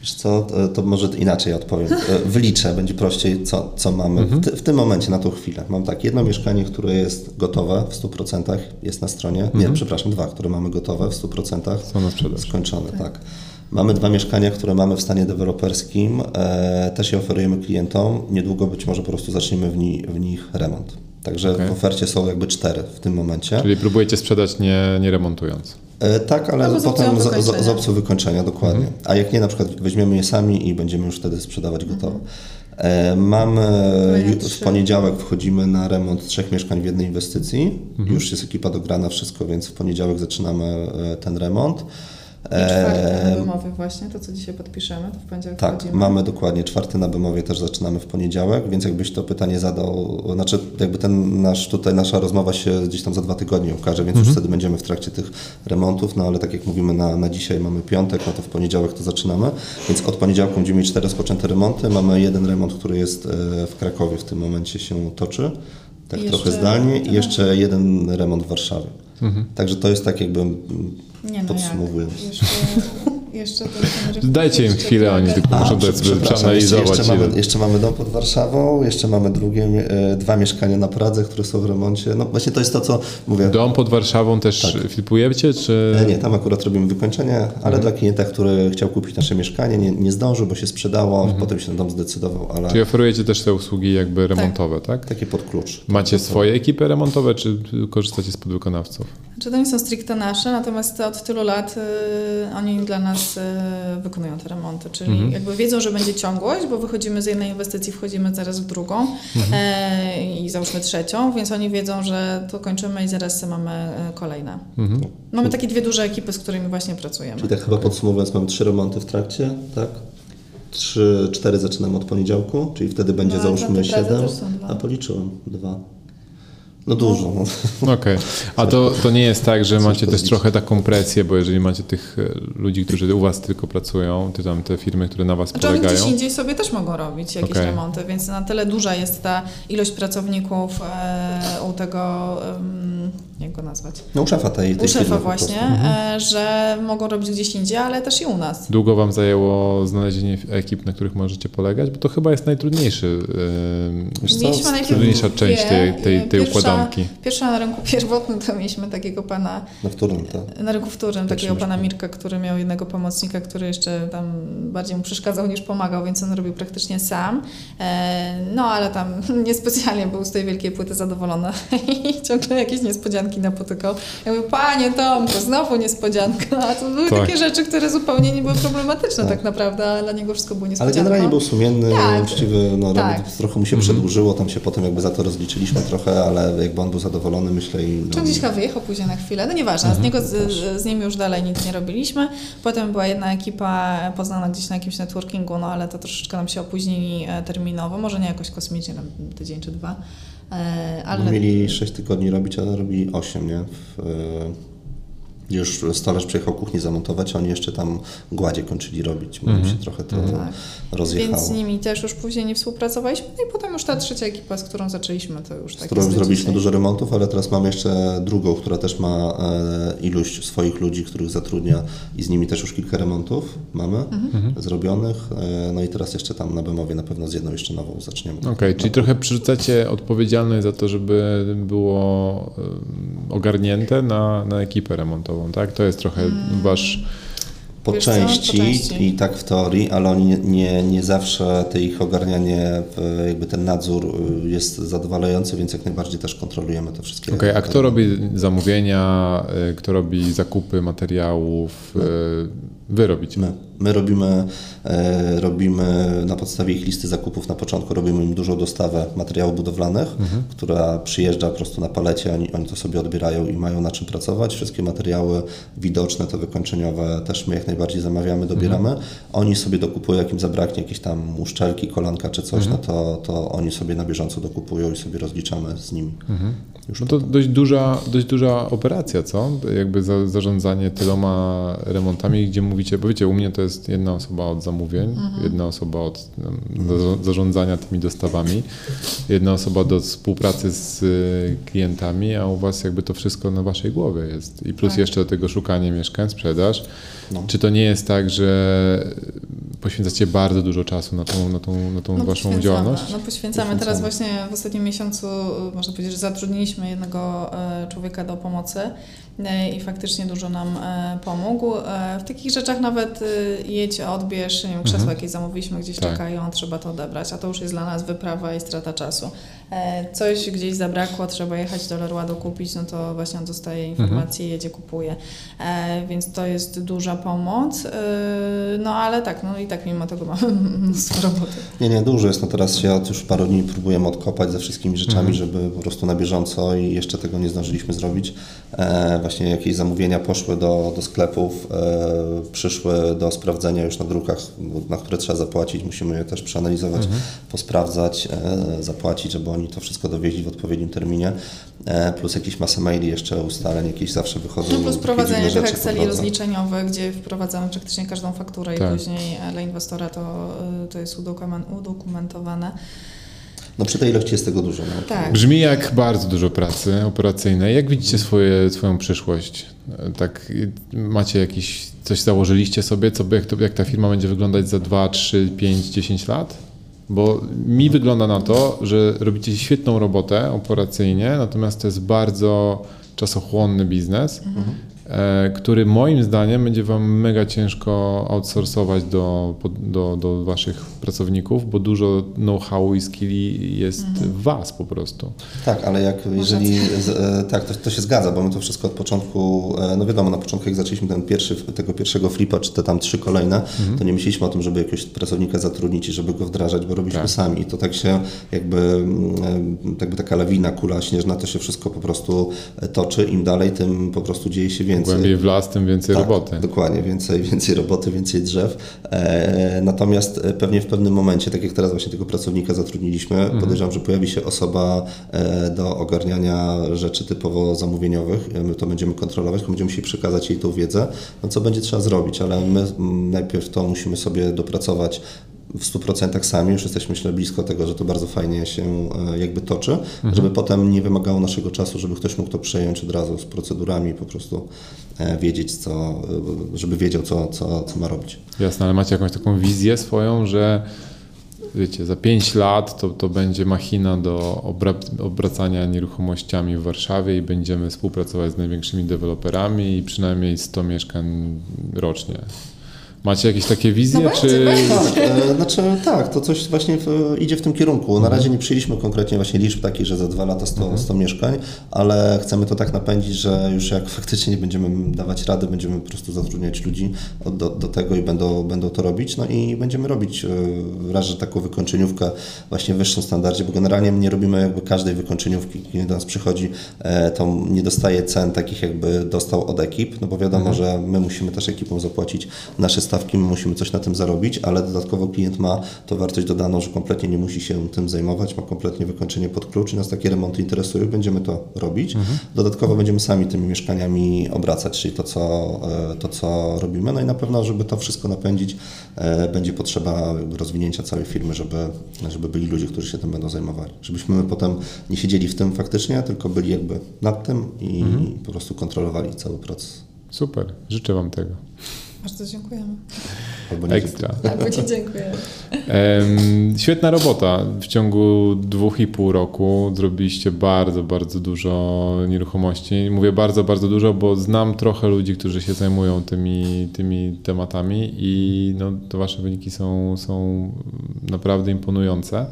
Wiesz co, to może inaczej odpowiem. Wyliczę, będzie prościej, co mamy w tym momencie, na tą chwilę. Mam tak, jedno mieszkanie, które jest gotowe w 100%, jest na stronie, nie, przepraszam, 2, które mamy gotowe w 100%, są na sprzedaż. Skończone, tak. Mamy 2 mieszkania, które mamy w stanie deweloperskim, też je oferujemy klientom, niedługo być może po prostu zaczniemy w nich remont. Także w ofercie są jakby 4 w tym momencie. Czyli próbujecie sprzedać nie remontując. Tak, ale no potem z opcją wykończenia, dokładnie. A jak nie, na przykład weźmiemy je sami i będziemy już wtedy sprzedawać gotowe. Mamy w poniedziałek wchodzimy na remont 3 mieszkań w jednej inwestycji. Już jest ekipa dograna, wszystko, więc w poniedziałek zaczynamy ten remont. I 4 na Bemowie właśnie, to co dzisiaj podpiszemy, to w poniedziałek tak, wchodzimy. Mamy dokładnie 4 na Bemowie, też zaczynamy w poniedziałek, więc jakbyś to pytanie zadał, znaczy jakby nasza rozmowa się gdzieś tam za 2 tygodnie ukaże, więc już wtedy będziemy w trakcie tych remontów, no ale tak jak mówimy na dzisiaj mamy piątek, no to w poniedziałek to zaczynamy, więc od poniedziałku będziemy mieć 4 rozpoczęte remonty, mamy 1 remont, który jest w Krakowie, w tym momencie się toczy, tak i trochę zdalnie i jeszcze 1 remont w Warszawie. Także to jest tak jakby podsumowując. Jeszcze dajcie im chwilę, oni tylko muszą to przeanalizować. Jeszcze mamy dom pod Warszawą, jeszcze mamy dwa mieszkania na Pradze, które są w remoncie. No właśnie to jest to, co mówię. Dom pod Warszawą też tak. Flipujecie? Czy... Nie, tam akurat robimy wykończenie, ale dla klienta, który chciał kupić nasze mieszkanie, nie zdążył, bo się sprzedało, potem się na dom zdecydował. Ale... Czyli oferujecie też te usługi jakby remontowe, tak? Takie pod klucz. Macie swoje ekipy remontowe, czy korzystacie z podwykonawców? Znaczy to nie są stricte nasze, natomiast od tylu lat oni dla nas wykonują te remonty, czyli jakby wiedzą, że będzie ciągłość, bo wychodzimy z jednej inwestycji, wchodzimy zaraz w drugą i załóżmy trzecią, więc oni wiedzą, że to kończymy i zaraz mamy kolejne. Mamy takie dwie duże ekipy, z którymi właśnie pracujemy. Czyli tak chyba podsumowując, mamy 3 remonty w trakcie, tak? 4 zaczynamy od poniedziałku, czyli wtedy będzie załóżmy 7, a policzyłem 2. No dużo. No. Okej. A to nie jest tak, że macie też trochę taką presję, bo jeżeli macie tych ludzi, którzy u was tylko pracują, czy tam te firmy, które na was polegają. Oni gdzieś indziej sobie też mogą robić jakieś remonty, więc na tyle duża jest ta ilość pracowników u tego, jak go nazwać? No u szefa tej firmy właśnie, że mogą robić gdzieś indziej, ale też i u nas. Długo wam zajęło znalezienie ekip, na których możecie polegać? Bo to chyba jest najtrudniejsza część tej układanki. Pierwsza na rynku pierwotnym to mieliśmy takiego pana na wtórnym, tak? Na rynku wtórnym takiego pana Mirka, który miał jednego pomocnika, który jeszcze tam bardziej mu przeszkadzał niż pomagał, więc on robił praktycznie sam. No ale tam niespecjalnie był z tej wielkiej płyty zadowolony i ciągle jakieś niespodzianki napotykał. Ja mówię, panie Tomku, znowu niespodzianka. A to były takie rzeczy, które zupełnie nie były problematyczne tak naprawdę, ale dla niego wszystko było niespodzianką. Ale generalnie był sumienny, uczciwy, trochę mu się przedłużyło, tam się potem jakby za to rozliczyliśmy trochę, ale jakby on był zadowolony, myślę i... Czy on gdzieś chyba wyjechał później na chwilę, no nieważne, z nim już dalej nic nie robiliśmy. Potem była jedna ekipa poznana gdzieś na jakimś networkingu, no ale to troszeczkę nam się opóźnili terminowo, może nie jakoś kosmicznie, tydzień czy 2. Ale... Mieli 6 tygodni robić, ale robili 8, nie? Już stolarz przyjechał kuchnię zamontować, a oni jeszcze tam gładzie kończyli robić, bo się trochę to rozjechało. Więc z nimi też już później nie współpracowaliśmy. No i potem już ta trzecia ekipa, z którą zaczęliśmy, to już tak. Z którą zrobiliśmy dużo remontów, ale teraz mamy jeszcze drugą, która też ma ilość swoich ludzi, których zatrudnia i z nimi też już kilka remontów mamy zrobionych. No i teraz jeszcze tam na Bemowie na pewno z jedną jeszcze nową zaczniemy. Okej, czyli trochę przerzucacie odpowiedzialność za to, żeby było ogarnięte na ekipę remontową. Tak? To jest trochę wasz... Po części i tak w teorii, ale oni nie zawsze to ich ogarnianie, jakby ten nadzór jest zadowalający, więc jak najbardziej też kontrolujemy to wszystkie. Okej, a kto robi zamówienia, kto robi zakupy materiałów? Wy robicie? My robimy na podstawie ich listy zakupów na początku, robimy im dużą dostawę materiałów budowlanych, która przyjeżdża po prostu na palecie, oni to sobie odbierają i mają na czym pracować. Wszystkie materiały widoczne, te wykończeniowe też my jak najbardziej zamawiamy, dobieramy. Oni sobie dokupują, jak im zabraknie jakieś tam uszczelki, kolanka czy coś, no to oni sobie na bieżąco dokupują i sobie rozliczamy z nimi. Już no to dość duża operacja, co? Jakby zarządzanie tyloma remontami, gdzie mówicie, bo wiecie, u mnie to jest jedna osoba od zamówień, jedna osoba od zarządzania tymi dostawami, jedna osoba do współpracy z klientami, a u was jakby to wszystko na waszej głowie jest. I plus jeszcze do tego szukanie mieszkań, sprzedaż. No. Czy to nie jest tak, że poświęcacie bardzo dużo czasu na tą waszą działalność? No poświęcamy. Teraz właśnie w ostatnim miesiącu, można powiedzieć, że zatrudniliśmy jednego człowieka do pomocy i faktycznie dużo nam pomógł. W takich rzeczach nawet jedź, odbierz, nie wiem, krzesło jakieś zamówiliśmy, gdzieś czekają, trzeba to odebrać, a to już jest dla nas wyprawa i strata czasu. Coś gdzieś zabrakło, trzeba jechać do Leroy dokupić, no to właśnie on dostaje informację, jedzie, kupuje. Więc to jest duża pomoc, no ale tak, no i tak mimo tego mamy mnóstwo roboty. Nie, dużo jest, no teraz ja już paru dni próbuję odkopać ze wszystkimi rzeczami, żeby po prostu na bieżąco i jeszcze tego nie zdążyliśmy zrobić. Właśnie jakieś zamówienia poszły do sklepów, przyszły do sprawdzenia już na drukach, na które trzeba zapłacić, musimy je też przeanalizować, posprawdzać, zapłacić, żeby oni to wszystko dowieźli w odpowiednim terminie, plus jakieś masę maili jeszcze ustaleń, jakieś zawsze wychodzą. No plus prowadzenie tych Exceli rozliczeniowych, gdzie wprowadzamy praktycznie każdą fakturę i później dla inwestora to jest udokumentowane. No przy tej ilości jest tego dużo. No. Tak. Brzmi jak bardzo dużo pracy operacyjnej. Jak widzicie swoją przyszłość? Tak, macie jakieś, coś założyliście sobie, co by, jak ta firma będzie wyglądać za 2, 3, 5, 10 lat? Bo mi wygląda na to, że robicie świetną robotę operacyjnie, natomiast to jest bardzo czasochłonny biznes, który moim zdaniem będzie wam mega ciężko outsourcować do waszych pracowników, bo dużo know-howu i skilli jest w was po prostu. Tak, ale jak jeżeli... Tak, to się zgadza, bo my to wszystko od początku, no wiadomo, na początku jak zaczęliśmy tego pierwszego flipa, czy te tam 3 kolejne, to nie myśleliśmy o tym, żeby jakiegoś pracownika zatrudnić i żeby go wdrażać, bo robiliśmy sami. I to tak się jakby taka lawina, kula śnieżna, to się wszystko po prostu toczy. Im dalej, tym po prostu dzieje się więcej. Głębiej w las, tym więcej roboty. Dokładnie, więcej roboty, więcej drzew. Natomiast pewnie w pewnym momencie, tak jak teraz właśnie tego pracownika zatrudniliśmy, podejrzewam, że pojawi się osoba do ogarniania rzeczy typowo zamówieniowych. My to będziemy kontrolować, to będziemy musieli przekazać jej tą wiedzę, no co będzie trzeba zrobić, ale my najpierw to musimy sobie dopracować w 100% sami, już jesteśmy, myślę, blisko tego, że to bardzo fajnie się jakby toczy, żeby potem nie wymagało naszego czasu, żeby ktoś mógł to przejąć od razu z procedurami, po prostu wiedzieć, żeby wiedział, co ma robić. Jasne, ale macie jakąś taką wizję swoją, że wiecie, za 5 lat to będzie machina do obracania nieruchomościami w Warszawie i będziemy współpracować z największymi deweloperami i przynajmniej 100 mieszkań rocznie. Macie jakieś takie wizje? No czy... Tak, to coś właśnie idzie w tym kierunku. Na razie nie przyjęliśmy konkretnie właśnie liczb takich, że za 2 lata 100 mieszkań, ale chcemy to tak napędzić, że już jak faktycznie nie będziemy dawać rady, będziemy po prostu zatrudniać ludzi do tego i będą to robić. No i będziemy robić raz, że taką wykończeniówkę właśnie w wyższym standardzie, bo generalnie my nie robimy jakby każdej wykończeniówki. Kiedy do nas przychodzi, to nie dostaje cen takich, jakby dostał od ekip, no bo wiadomo, że my musimy też ekipom zapłacić nasze stawki, my musimy coś na tym zarobić, ale dodatkowo klient ma tą wartość dodaną, że kompletnie nie musi się tym zajmować, ma kompletnie wykończenie pod klucz i nas takie remonty interesują, będziemy to robić. Dodatkowo będziemy sami tymi mieszkaniami obracać, czyli to, co robimy. No i na pewno, żeby to wszystko napędzić, będzie potrzeba rozwinięcia całej firmy, żeby byli ludzie, którzy się tym będą zajmowali. Żebyśmy my potem nie siedzieli w tym faktycznie, tylko byli jakby nad tym i po prostu kontrolowali cały proces. Super, życzę wam tego. Bardzo dziękujemy. Albo nie ekstra. Albo ci dziękuję. Świetna robota. W ciągu 2,5 roku zrobiliście bardzo, bardzo dużo nieruchomości. Mówię bardzo, bardzo dużo, bo znam trochę ludzi, którzy się zajmują tymi tematami i no, to wasze wyniki są naprawdę imponujące.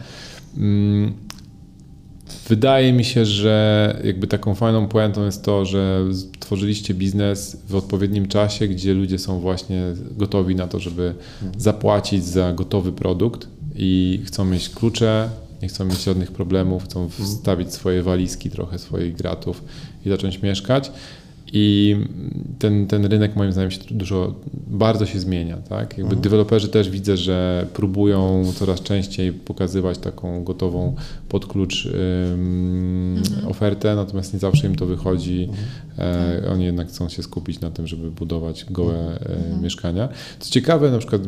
Wydaje mi się, że jakby taką fajną puentą jest to, że tworzyliście biznes w odpowiednim czasie, gdzie ludzie są właśnie gotowi na to, żeby zapłacić za gotowy produkt i chcą mieć klucze, nie chcą mieć żadnych problemów, chcą wstawić swoje walizki, trochę swoich gratów i zacząć mieszkać. I ten rynek moim zdaniem się bardzo się zmienia, tak? Jakby deweloperzy też widzę, że próbują coraz częściej pokazywać taką gotową pod klucz ofertę, natomiast nie zawsze im to wychodzi. Oni jednak chcą się skupić na tym, żeby budować gołe mieszkania. Co ciekawe, na przykład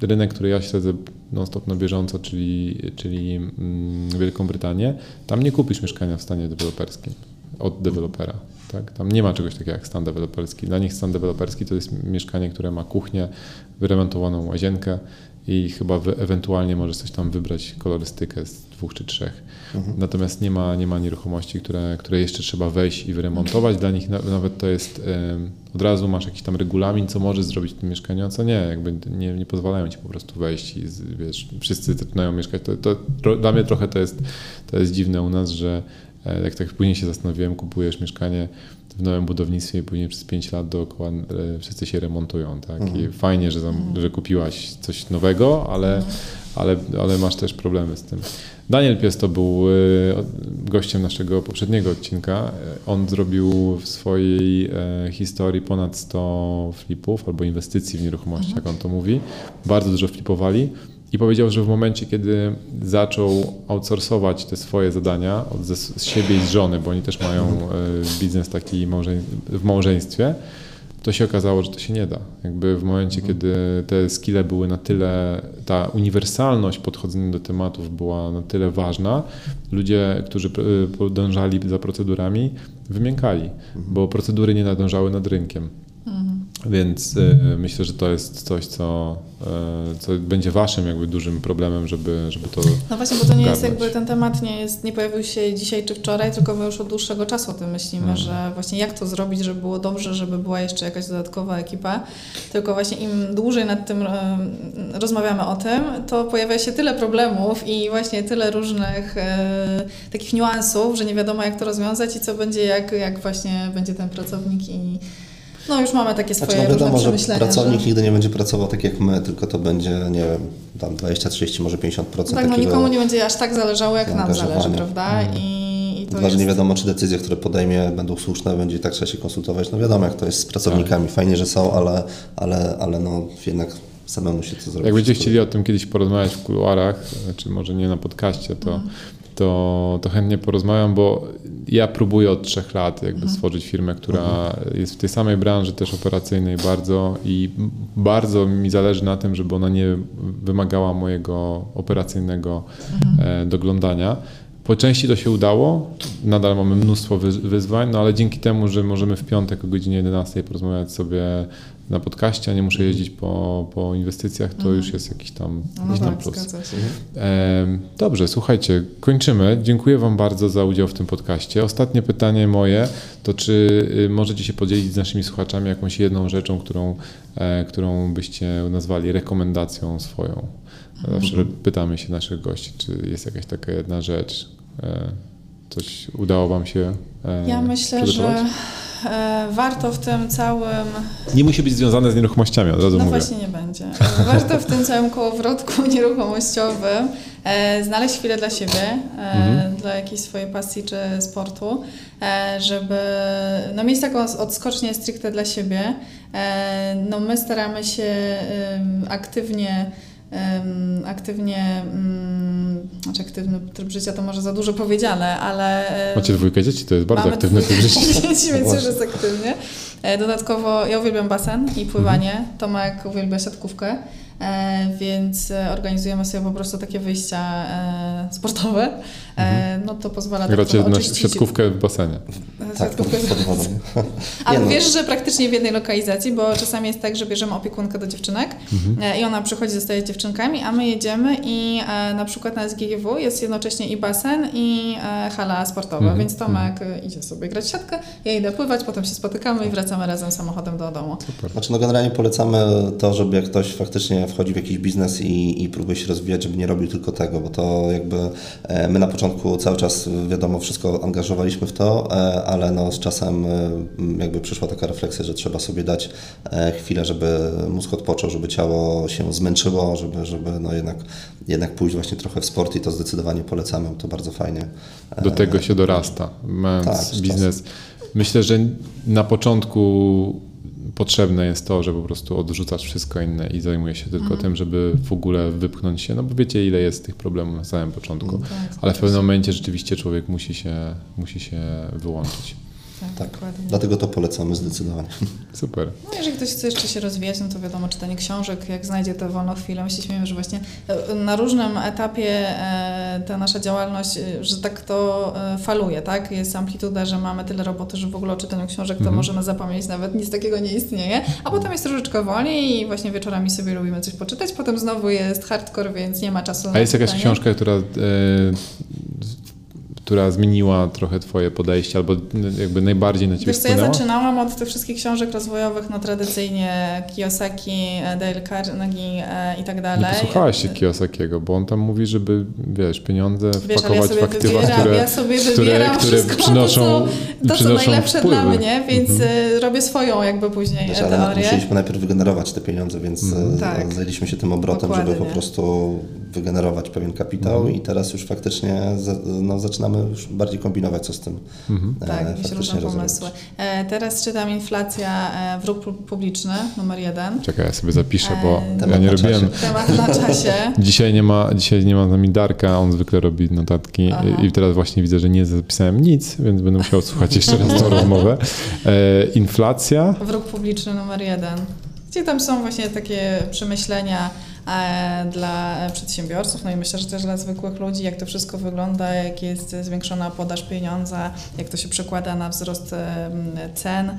rynek, który ja śledzę non-stop na bieżąco, czyli Wielką Brytanię, tam nie kupisz mieszkania w stanie deweloperskim od dewelopera. Tak? Tam nie ma czegoś takiego jak stan deweloperski. Dla nich stan deweloperski to jest mieszkanie, które ma kuchnię, wyremontowaną łazienkę i chyba ewentualnie możesz coś tam wybrać, kolorystykę z 2 czy 3. Natomiast nie ma nieruchomości, które jeszcze trzeba wejść i wyremontować. Dla nich nawet to jest, od razu masz jakiś tam regulamin, co możesz zrobić w tym mieszkaniu, a co nie. Jakby nie pozwalają ci po prostu wejść i wiesz, wszyscy zaczynają mieszkać. Dla mnie trochę to jest dziwne u nas, że jak tak później się zastanowiłem, kupujesz mieszkanie w nowym budownictwie i później przez 5 lat dookoła wszyscy się remontują, tak? I fajnie, że kupiłaś coś nowego, ale masz też problemy z tym. Daniel Pieśto był gościem naszego poprzedniego odcinka. On zrobił w swojej historii ponad 100 flipów albo inwestycji w nieruchomości, jak on to mówi. Bardzo dużo flipowali. I powiedział, że w momencie, kiedy zaczął outsourcować te swoje zadania z siebie i z żony, bo oni też mają biznes taki w małżeństwie, to się okazało, że to się nie da. Jakby w momencie, kiedy te skille były na tyle, ta uniwersalność podchodzenia do tematów była na tyle ważna, ludzie, którzy podążali za procedurami, wymiękali, bo procedury nie nadążały nad rynkiem. Więc myślę, że to jest coś, co będzie waszym jakby dużym problemem, żeby to No właśnie, bo to nie jest jakby, ten temat nie pojawił się dzisiaj czy wczoraj, tylko my już od dłuższego czasu o tym myślimy, że właśnie jak to zrobić, żeby było dobrze, żeby była jeszcze jakaś dodatkowa ekipa. Tylko właśnie im dłużej nad tym rozmawiamy o tym, to pojawia się tyle problemów i właśnie tyle różnych takich niuansów, że nie wiadomo jak to rozwiązać i co będzie, jak właśnie będzie ten pracownik i no już mamy takie swoje wiadomo, różne przemyślenia. Pracownik nigdy nie będzie pracował tak jak my, tylko to będzie, nie wiem, tam 20, 30, może 50%. Tak, no nikomu nie będzie aż tak zależało, jak nam zależy, prawda? I to jest... Nie wiadomo, czy decyzje, które podejmie, będą słuszne, będzie i tak trzeba się konsultować. No wiadomo, jak to jest z pracownikami. Tak. Fajnie, że są, ale no jednak samemu się to zrobić. Jak będziecie chcieli o tym kiedyś porozmawiać w kuluarach, czy może nie na podcaście, to chętnie porozmawiam, bo ja próbuję od 3 lat jakby stworzyć firmę, która jest w tej samej branży też operacyjnej bardzo i bardzo mi zależy na tym, żeby ona nie wymagała mojego operacyjnego doglądania. Po części to się udało, nadal mamy mnóstwo wyzwań, no ale dzięki temu, że możemy w piątek o godzinie 11 porozmawiać sobie na podcaście, a nie muszę jeździć po inwestycjach, to już jest jakiś tam, plus. Dobrze, słuchajcie, kończymy. Dziękuję wam bardzo za udział w tym podcaście. Ostatnie pytanie moje to, czy możecie się podzielić z naszymi słuchaczami jakąś jedną rzeczą, którą byście nazwali rekomendacją swoją? Zawsze pytamy się naszych gości, czy jest jakaś taka jedna rzecz, coś udało wam się Ja myślę, że warto w tym całym... Nie musi być związane z nieruchomościami, od razu mówię. No właśnie nie będzie. Warto w tym całym kołowrotku nieruchomościowym znaleźć chwilę dla siebie, dla jakiejś swojej pasji czy sportu, żeby mieć taką odskocznię stricte dla siebie. My staramy się aktywny tryb życia to może za dużo powiedziane, ale... Macie 2 dzieci, to jest bardzo aktywny tryb życia. Dzieci, więc już jest aktywnie. Dodatkowo ja uwielbiam basen i pływanie, Tomek uwielbia siatkówkę, więc organizujemy sobie po prostu takie wyjścia sportowe. No to pozwala... Gracie na siatkówkę w basenie. Tak, pod wodą. Ale wiesz, że praktycznie w jednej lokalizacji, bo czasami jest tak, że bierzemy opiekunkę do dziewczynek i ona przychodzi, zostaje z dziewczynkami, a my jedziemy i na przykład na SGGW jest jednocześnie i basen, i hala sportowa, więc Tomek idzie sobie grać siatkę, ja idę pływać, potem się spotykamy i wracamy razem samochodem do domu. Super. Znaczy generalnie polecamy to, żeby jak ktoś faktycznie wchodzi w jakiś biznes i próbuje się rozwijać, żeby nie robił tylko tego, bo to jakby my na początku cały czas wiadomo wszystko angażowaliśmy w to, ale z czasem jakby przyszła taka refleksja, że trzeba sobie dać chwilę, żeby mózg odpoczął, żeby ciało się zmęczyło, żeby jednak pójść właśnie trochę w sport i to zdecydowanie polecamy, to bardzo fajnie. Do tego się dorasta, mając biznes. Myślę, że na początku potrzebne jest to, że po prostu odrzucasz wszystko inne i zajmujesz się tylko tym, żeby w ogóle wypchnąć się, bo wiecie ile jest tych problemów na samym początku, ale w pewnym momencie rzeczywiście człowiek musi się wyłączyć. Tak, dokładnie. Dlatego to polecamy zdecydowanie. Super. No jeżeli ktoś chce jeszcze się rozwijać, to wiadomo, czytanie książek, jak znajdzie tę wolną chwilę. My się śmiejemy, że właśnie na różnym etapie ta nasza działalność, że tak to faluje, tak? Jest amplituda, że mamy tyle roboty, że w ogóle o czytaniu książek to możemy zapomnieć, nawet nic takiego nie istnieje, a potem jest troszeczkę wolniej i właśnie wieczorami sobie lubimy coś poczytać, potem znowu jest hardcore, więc nie ma czasu na jest czytanie. Jakaś książka, która zmieniła trochę twoje podejście, albo jakby najbardziej na ciebie wpłynęła? Ja zaczynałam od tych wszystkich książek rozwojowych, tradycyjnie Kiyosaki, Dale Carnegie i tak dalej. Nie posłuchałaś się Kiyosakiego, bo on tam mówi, żeby pieniądze wpakować w aktywa, które przynoszą wpływ. To, co najlepsze dla mnie, więc robię swoją jakby później teorię. Musieliśmy najpierw wygenerować te pieniądze, więc zajęliśmy się tym obrotem, żeby po prostu wygenerować pewien kapitał i teraz już faktycznie zaczynamy już bardziej kombinować, co z tym tak, jakieś różne pomysły. Teraz czytam Inflacja, wróg publiczny numer jeden. Czekaj, ja sobie zapiszę, bo ja nie robiłem. Temat na czasie. Dzisiaj nie ma z nami Darka, on zwykle robi notatki i teraz właśnie widzę, że nie zapisałem nic, więc będę musiał słuchać jeszcze raz tą rozmowę. Inflacja. Wróg publiczny numer jeden. Gdzie tam są właśnie takie przemyślenia dla przedsiębiorców, no i myślę, że też dla zwykłych ludzi, jak to wszystko wygląda, jak jest zwiększona podaż pieniądza, jak to się przekłada na wzrost cen.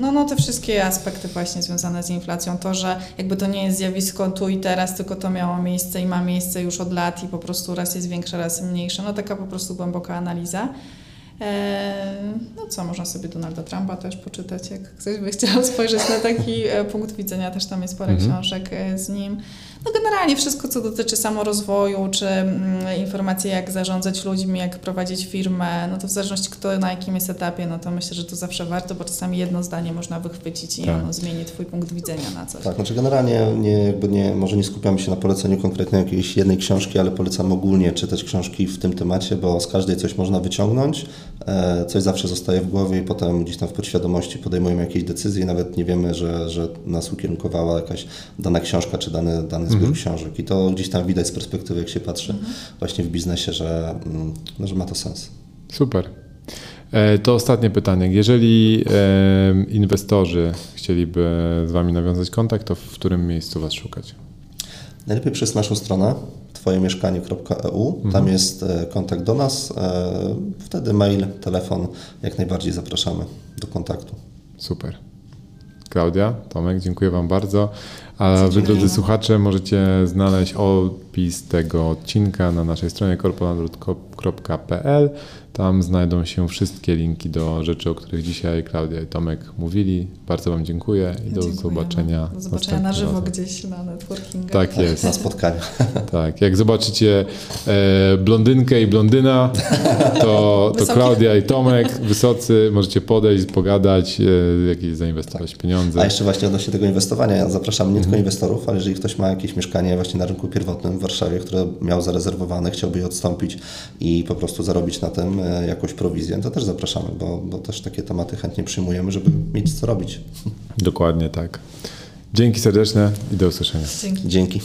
No te wszystkie aspekty właśnie związane z inflacją, to, że jakby to nie jest zjawisko tu i teraz, tylko to miało miejsce i ma miejsce już od lat i po prostu raz jest większe, raz mniejsze, no taka po prostu głęboka analiza. No co, można sobie Donalda Trumpa też poczytać, jak ktoś by chciał spojrzeć na taki punkt widzenia, też tam jest parę książek z nim. No generalnie wszystko, co dotyczy samorozwoju, czy informacje, jak zarządzać ludźmi, jak prowadzić firmę, no to w zależności kto na jakim jest etapie, no to myślę, że to zawsze warto, bo czasami jedno zdanie można wychwycić i ono zmieni twój punkt widzenia na coś. Tak, znaczy generalnie może nie skupiamy się na poleceniu konkretnie jakiejś jednej książki, ale polecam ogólnie czytać książki w tym temacie, bo z każdej coś można wyciągnąć, coś zawsze zostaje w głowie i potem gdzieś tam w podświadomości podejmujemy jakieś decyzje i nawet nie wiemy, że nas ukierunkowała jakaś dana książka, czy dany zbiór książek. I to gdzieś tam widać z perspektywy, jak się patrzy właśnie w biznesie, że ma to sens. Super. To ostatnie pytanie. Jeżeli inwestorzy chcieliby z Wami nawiązać kontakt, to w którym miejscu Was szukać? Najlepiej przez naszą stronę twojemieszkanie.eu. Tam jest kontakt do nas. Wtedy mail, telefon. Jak najbardziej zapraszamy do kontaktu. Super. Klaudia, Tomek, dziękuję Wam bardzo. A Wy, drodzy słuchacze, możecie znaleźć opis tego odcinka na naszej stronie korpolandlord.pl. Tam znajdą się wszystkie linki do rzeczy, o których dzisiaj Klaudia i Tomek mówili. Bardzo Wam dziękuję i do zobaczenia. Do zobaczenia na żywo gdzieś na networkingu. Tak jest. Na spotkaniu. Tak, jak zobaczycie blondynkę i blondyna, to Klaudia i Tomek, wysocy, możecie podejść, pogadać, jakieś zainwestować pieniądze. A jeszcze właśnie odnośnie tego inwestowania, ja zapraszam nie tylko inwestorów, ale jeżeli ktoś ma jakieś mieszkanie właśnie na rynku pierwotnym w Warszawie, które miał zarezerwowane, chciałby je odstąpić i po prostu zarobić na tym jakąś prowizję, to też zapraszamy, bo też takie tematy chętnie przyjmujemy, żeby mieć co robić. Dokładnie tak. Dzięki serdeczne i do usłyszenia. Dzięki.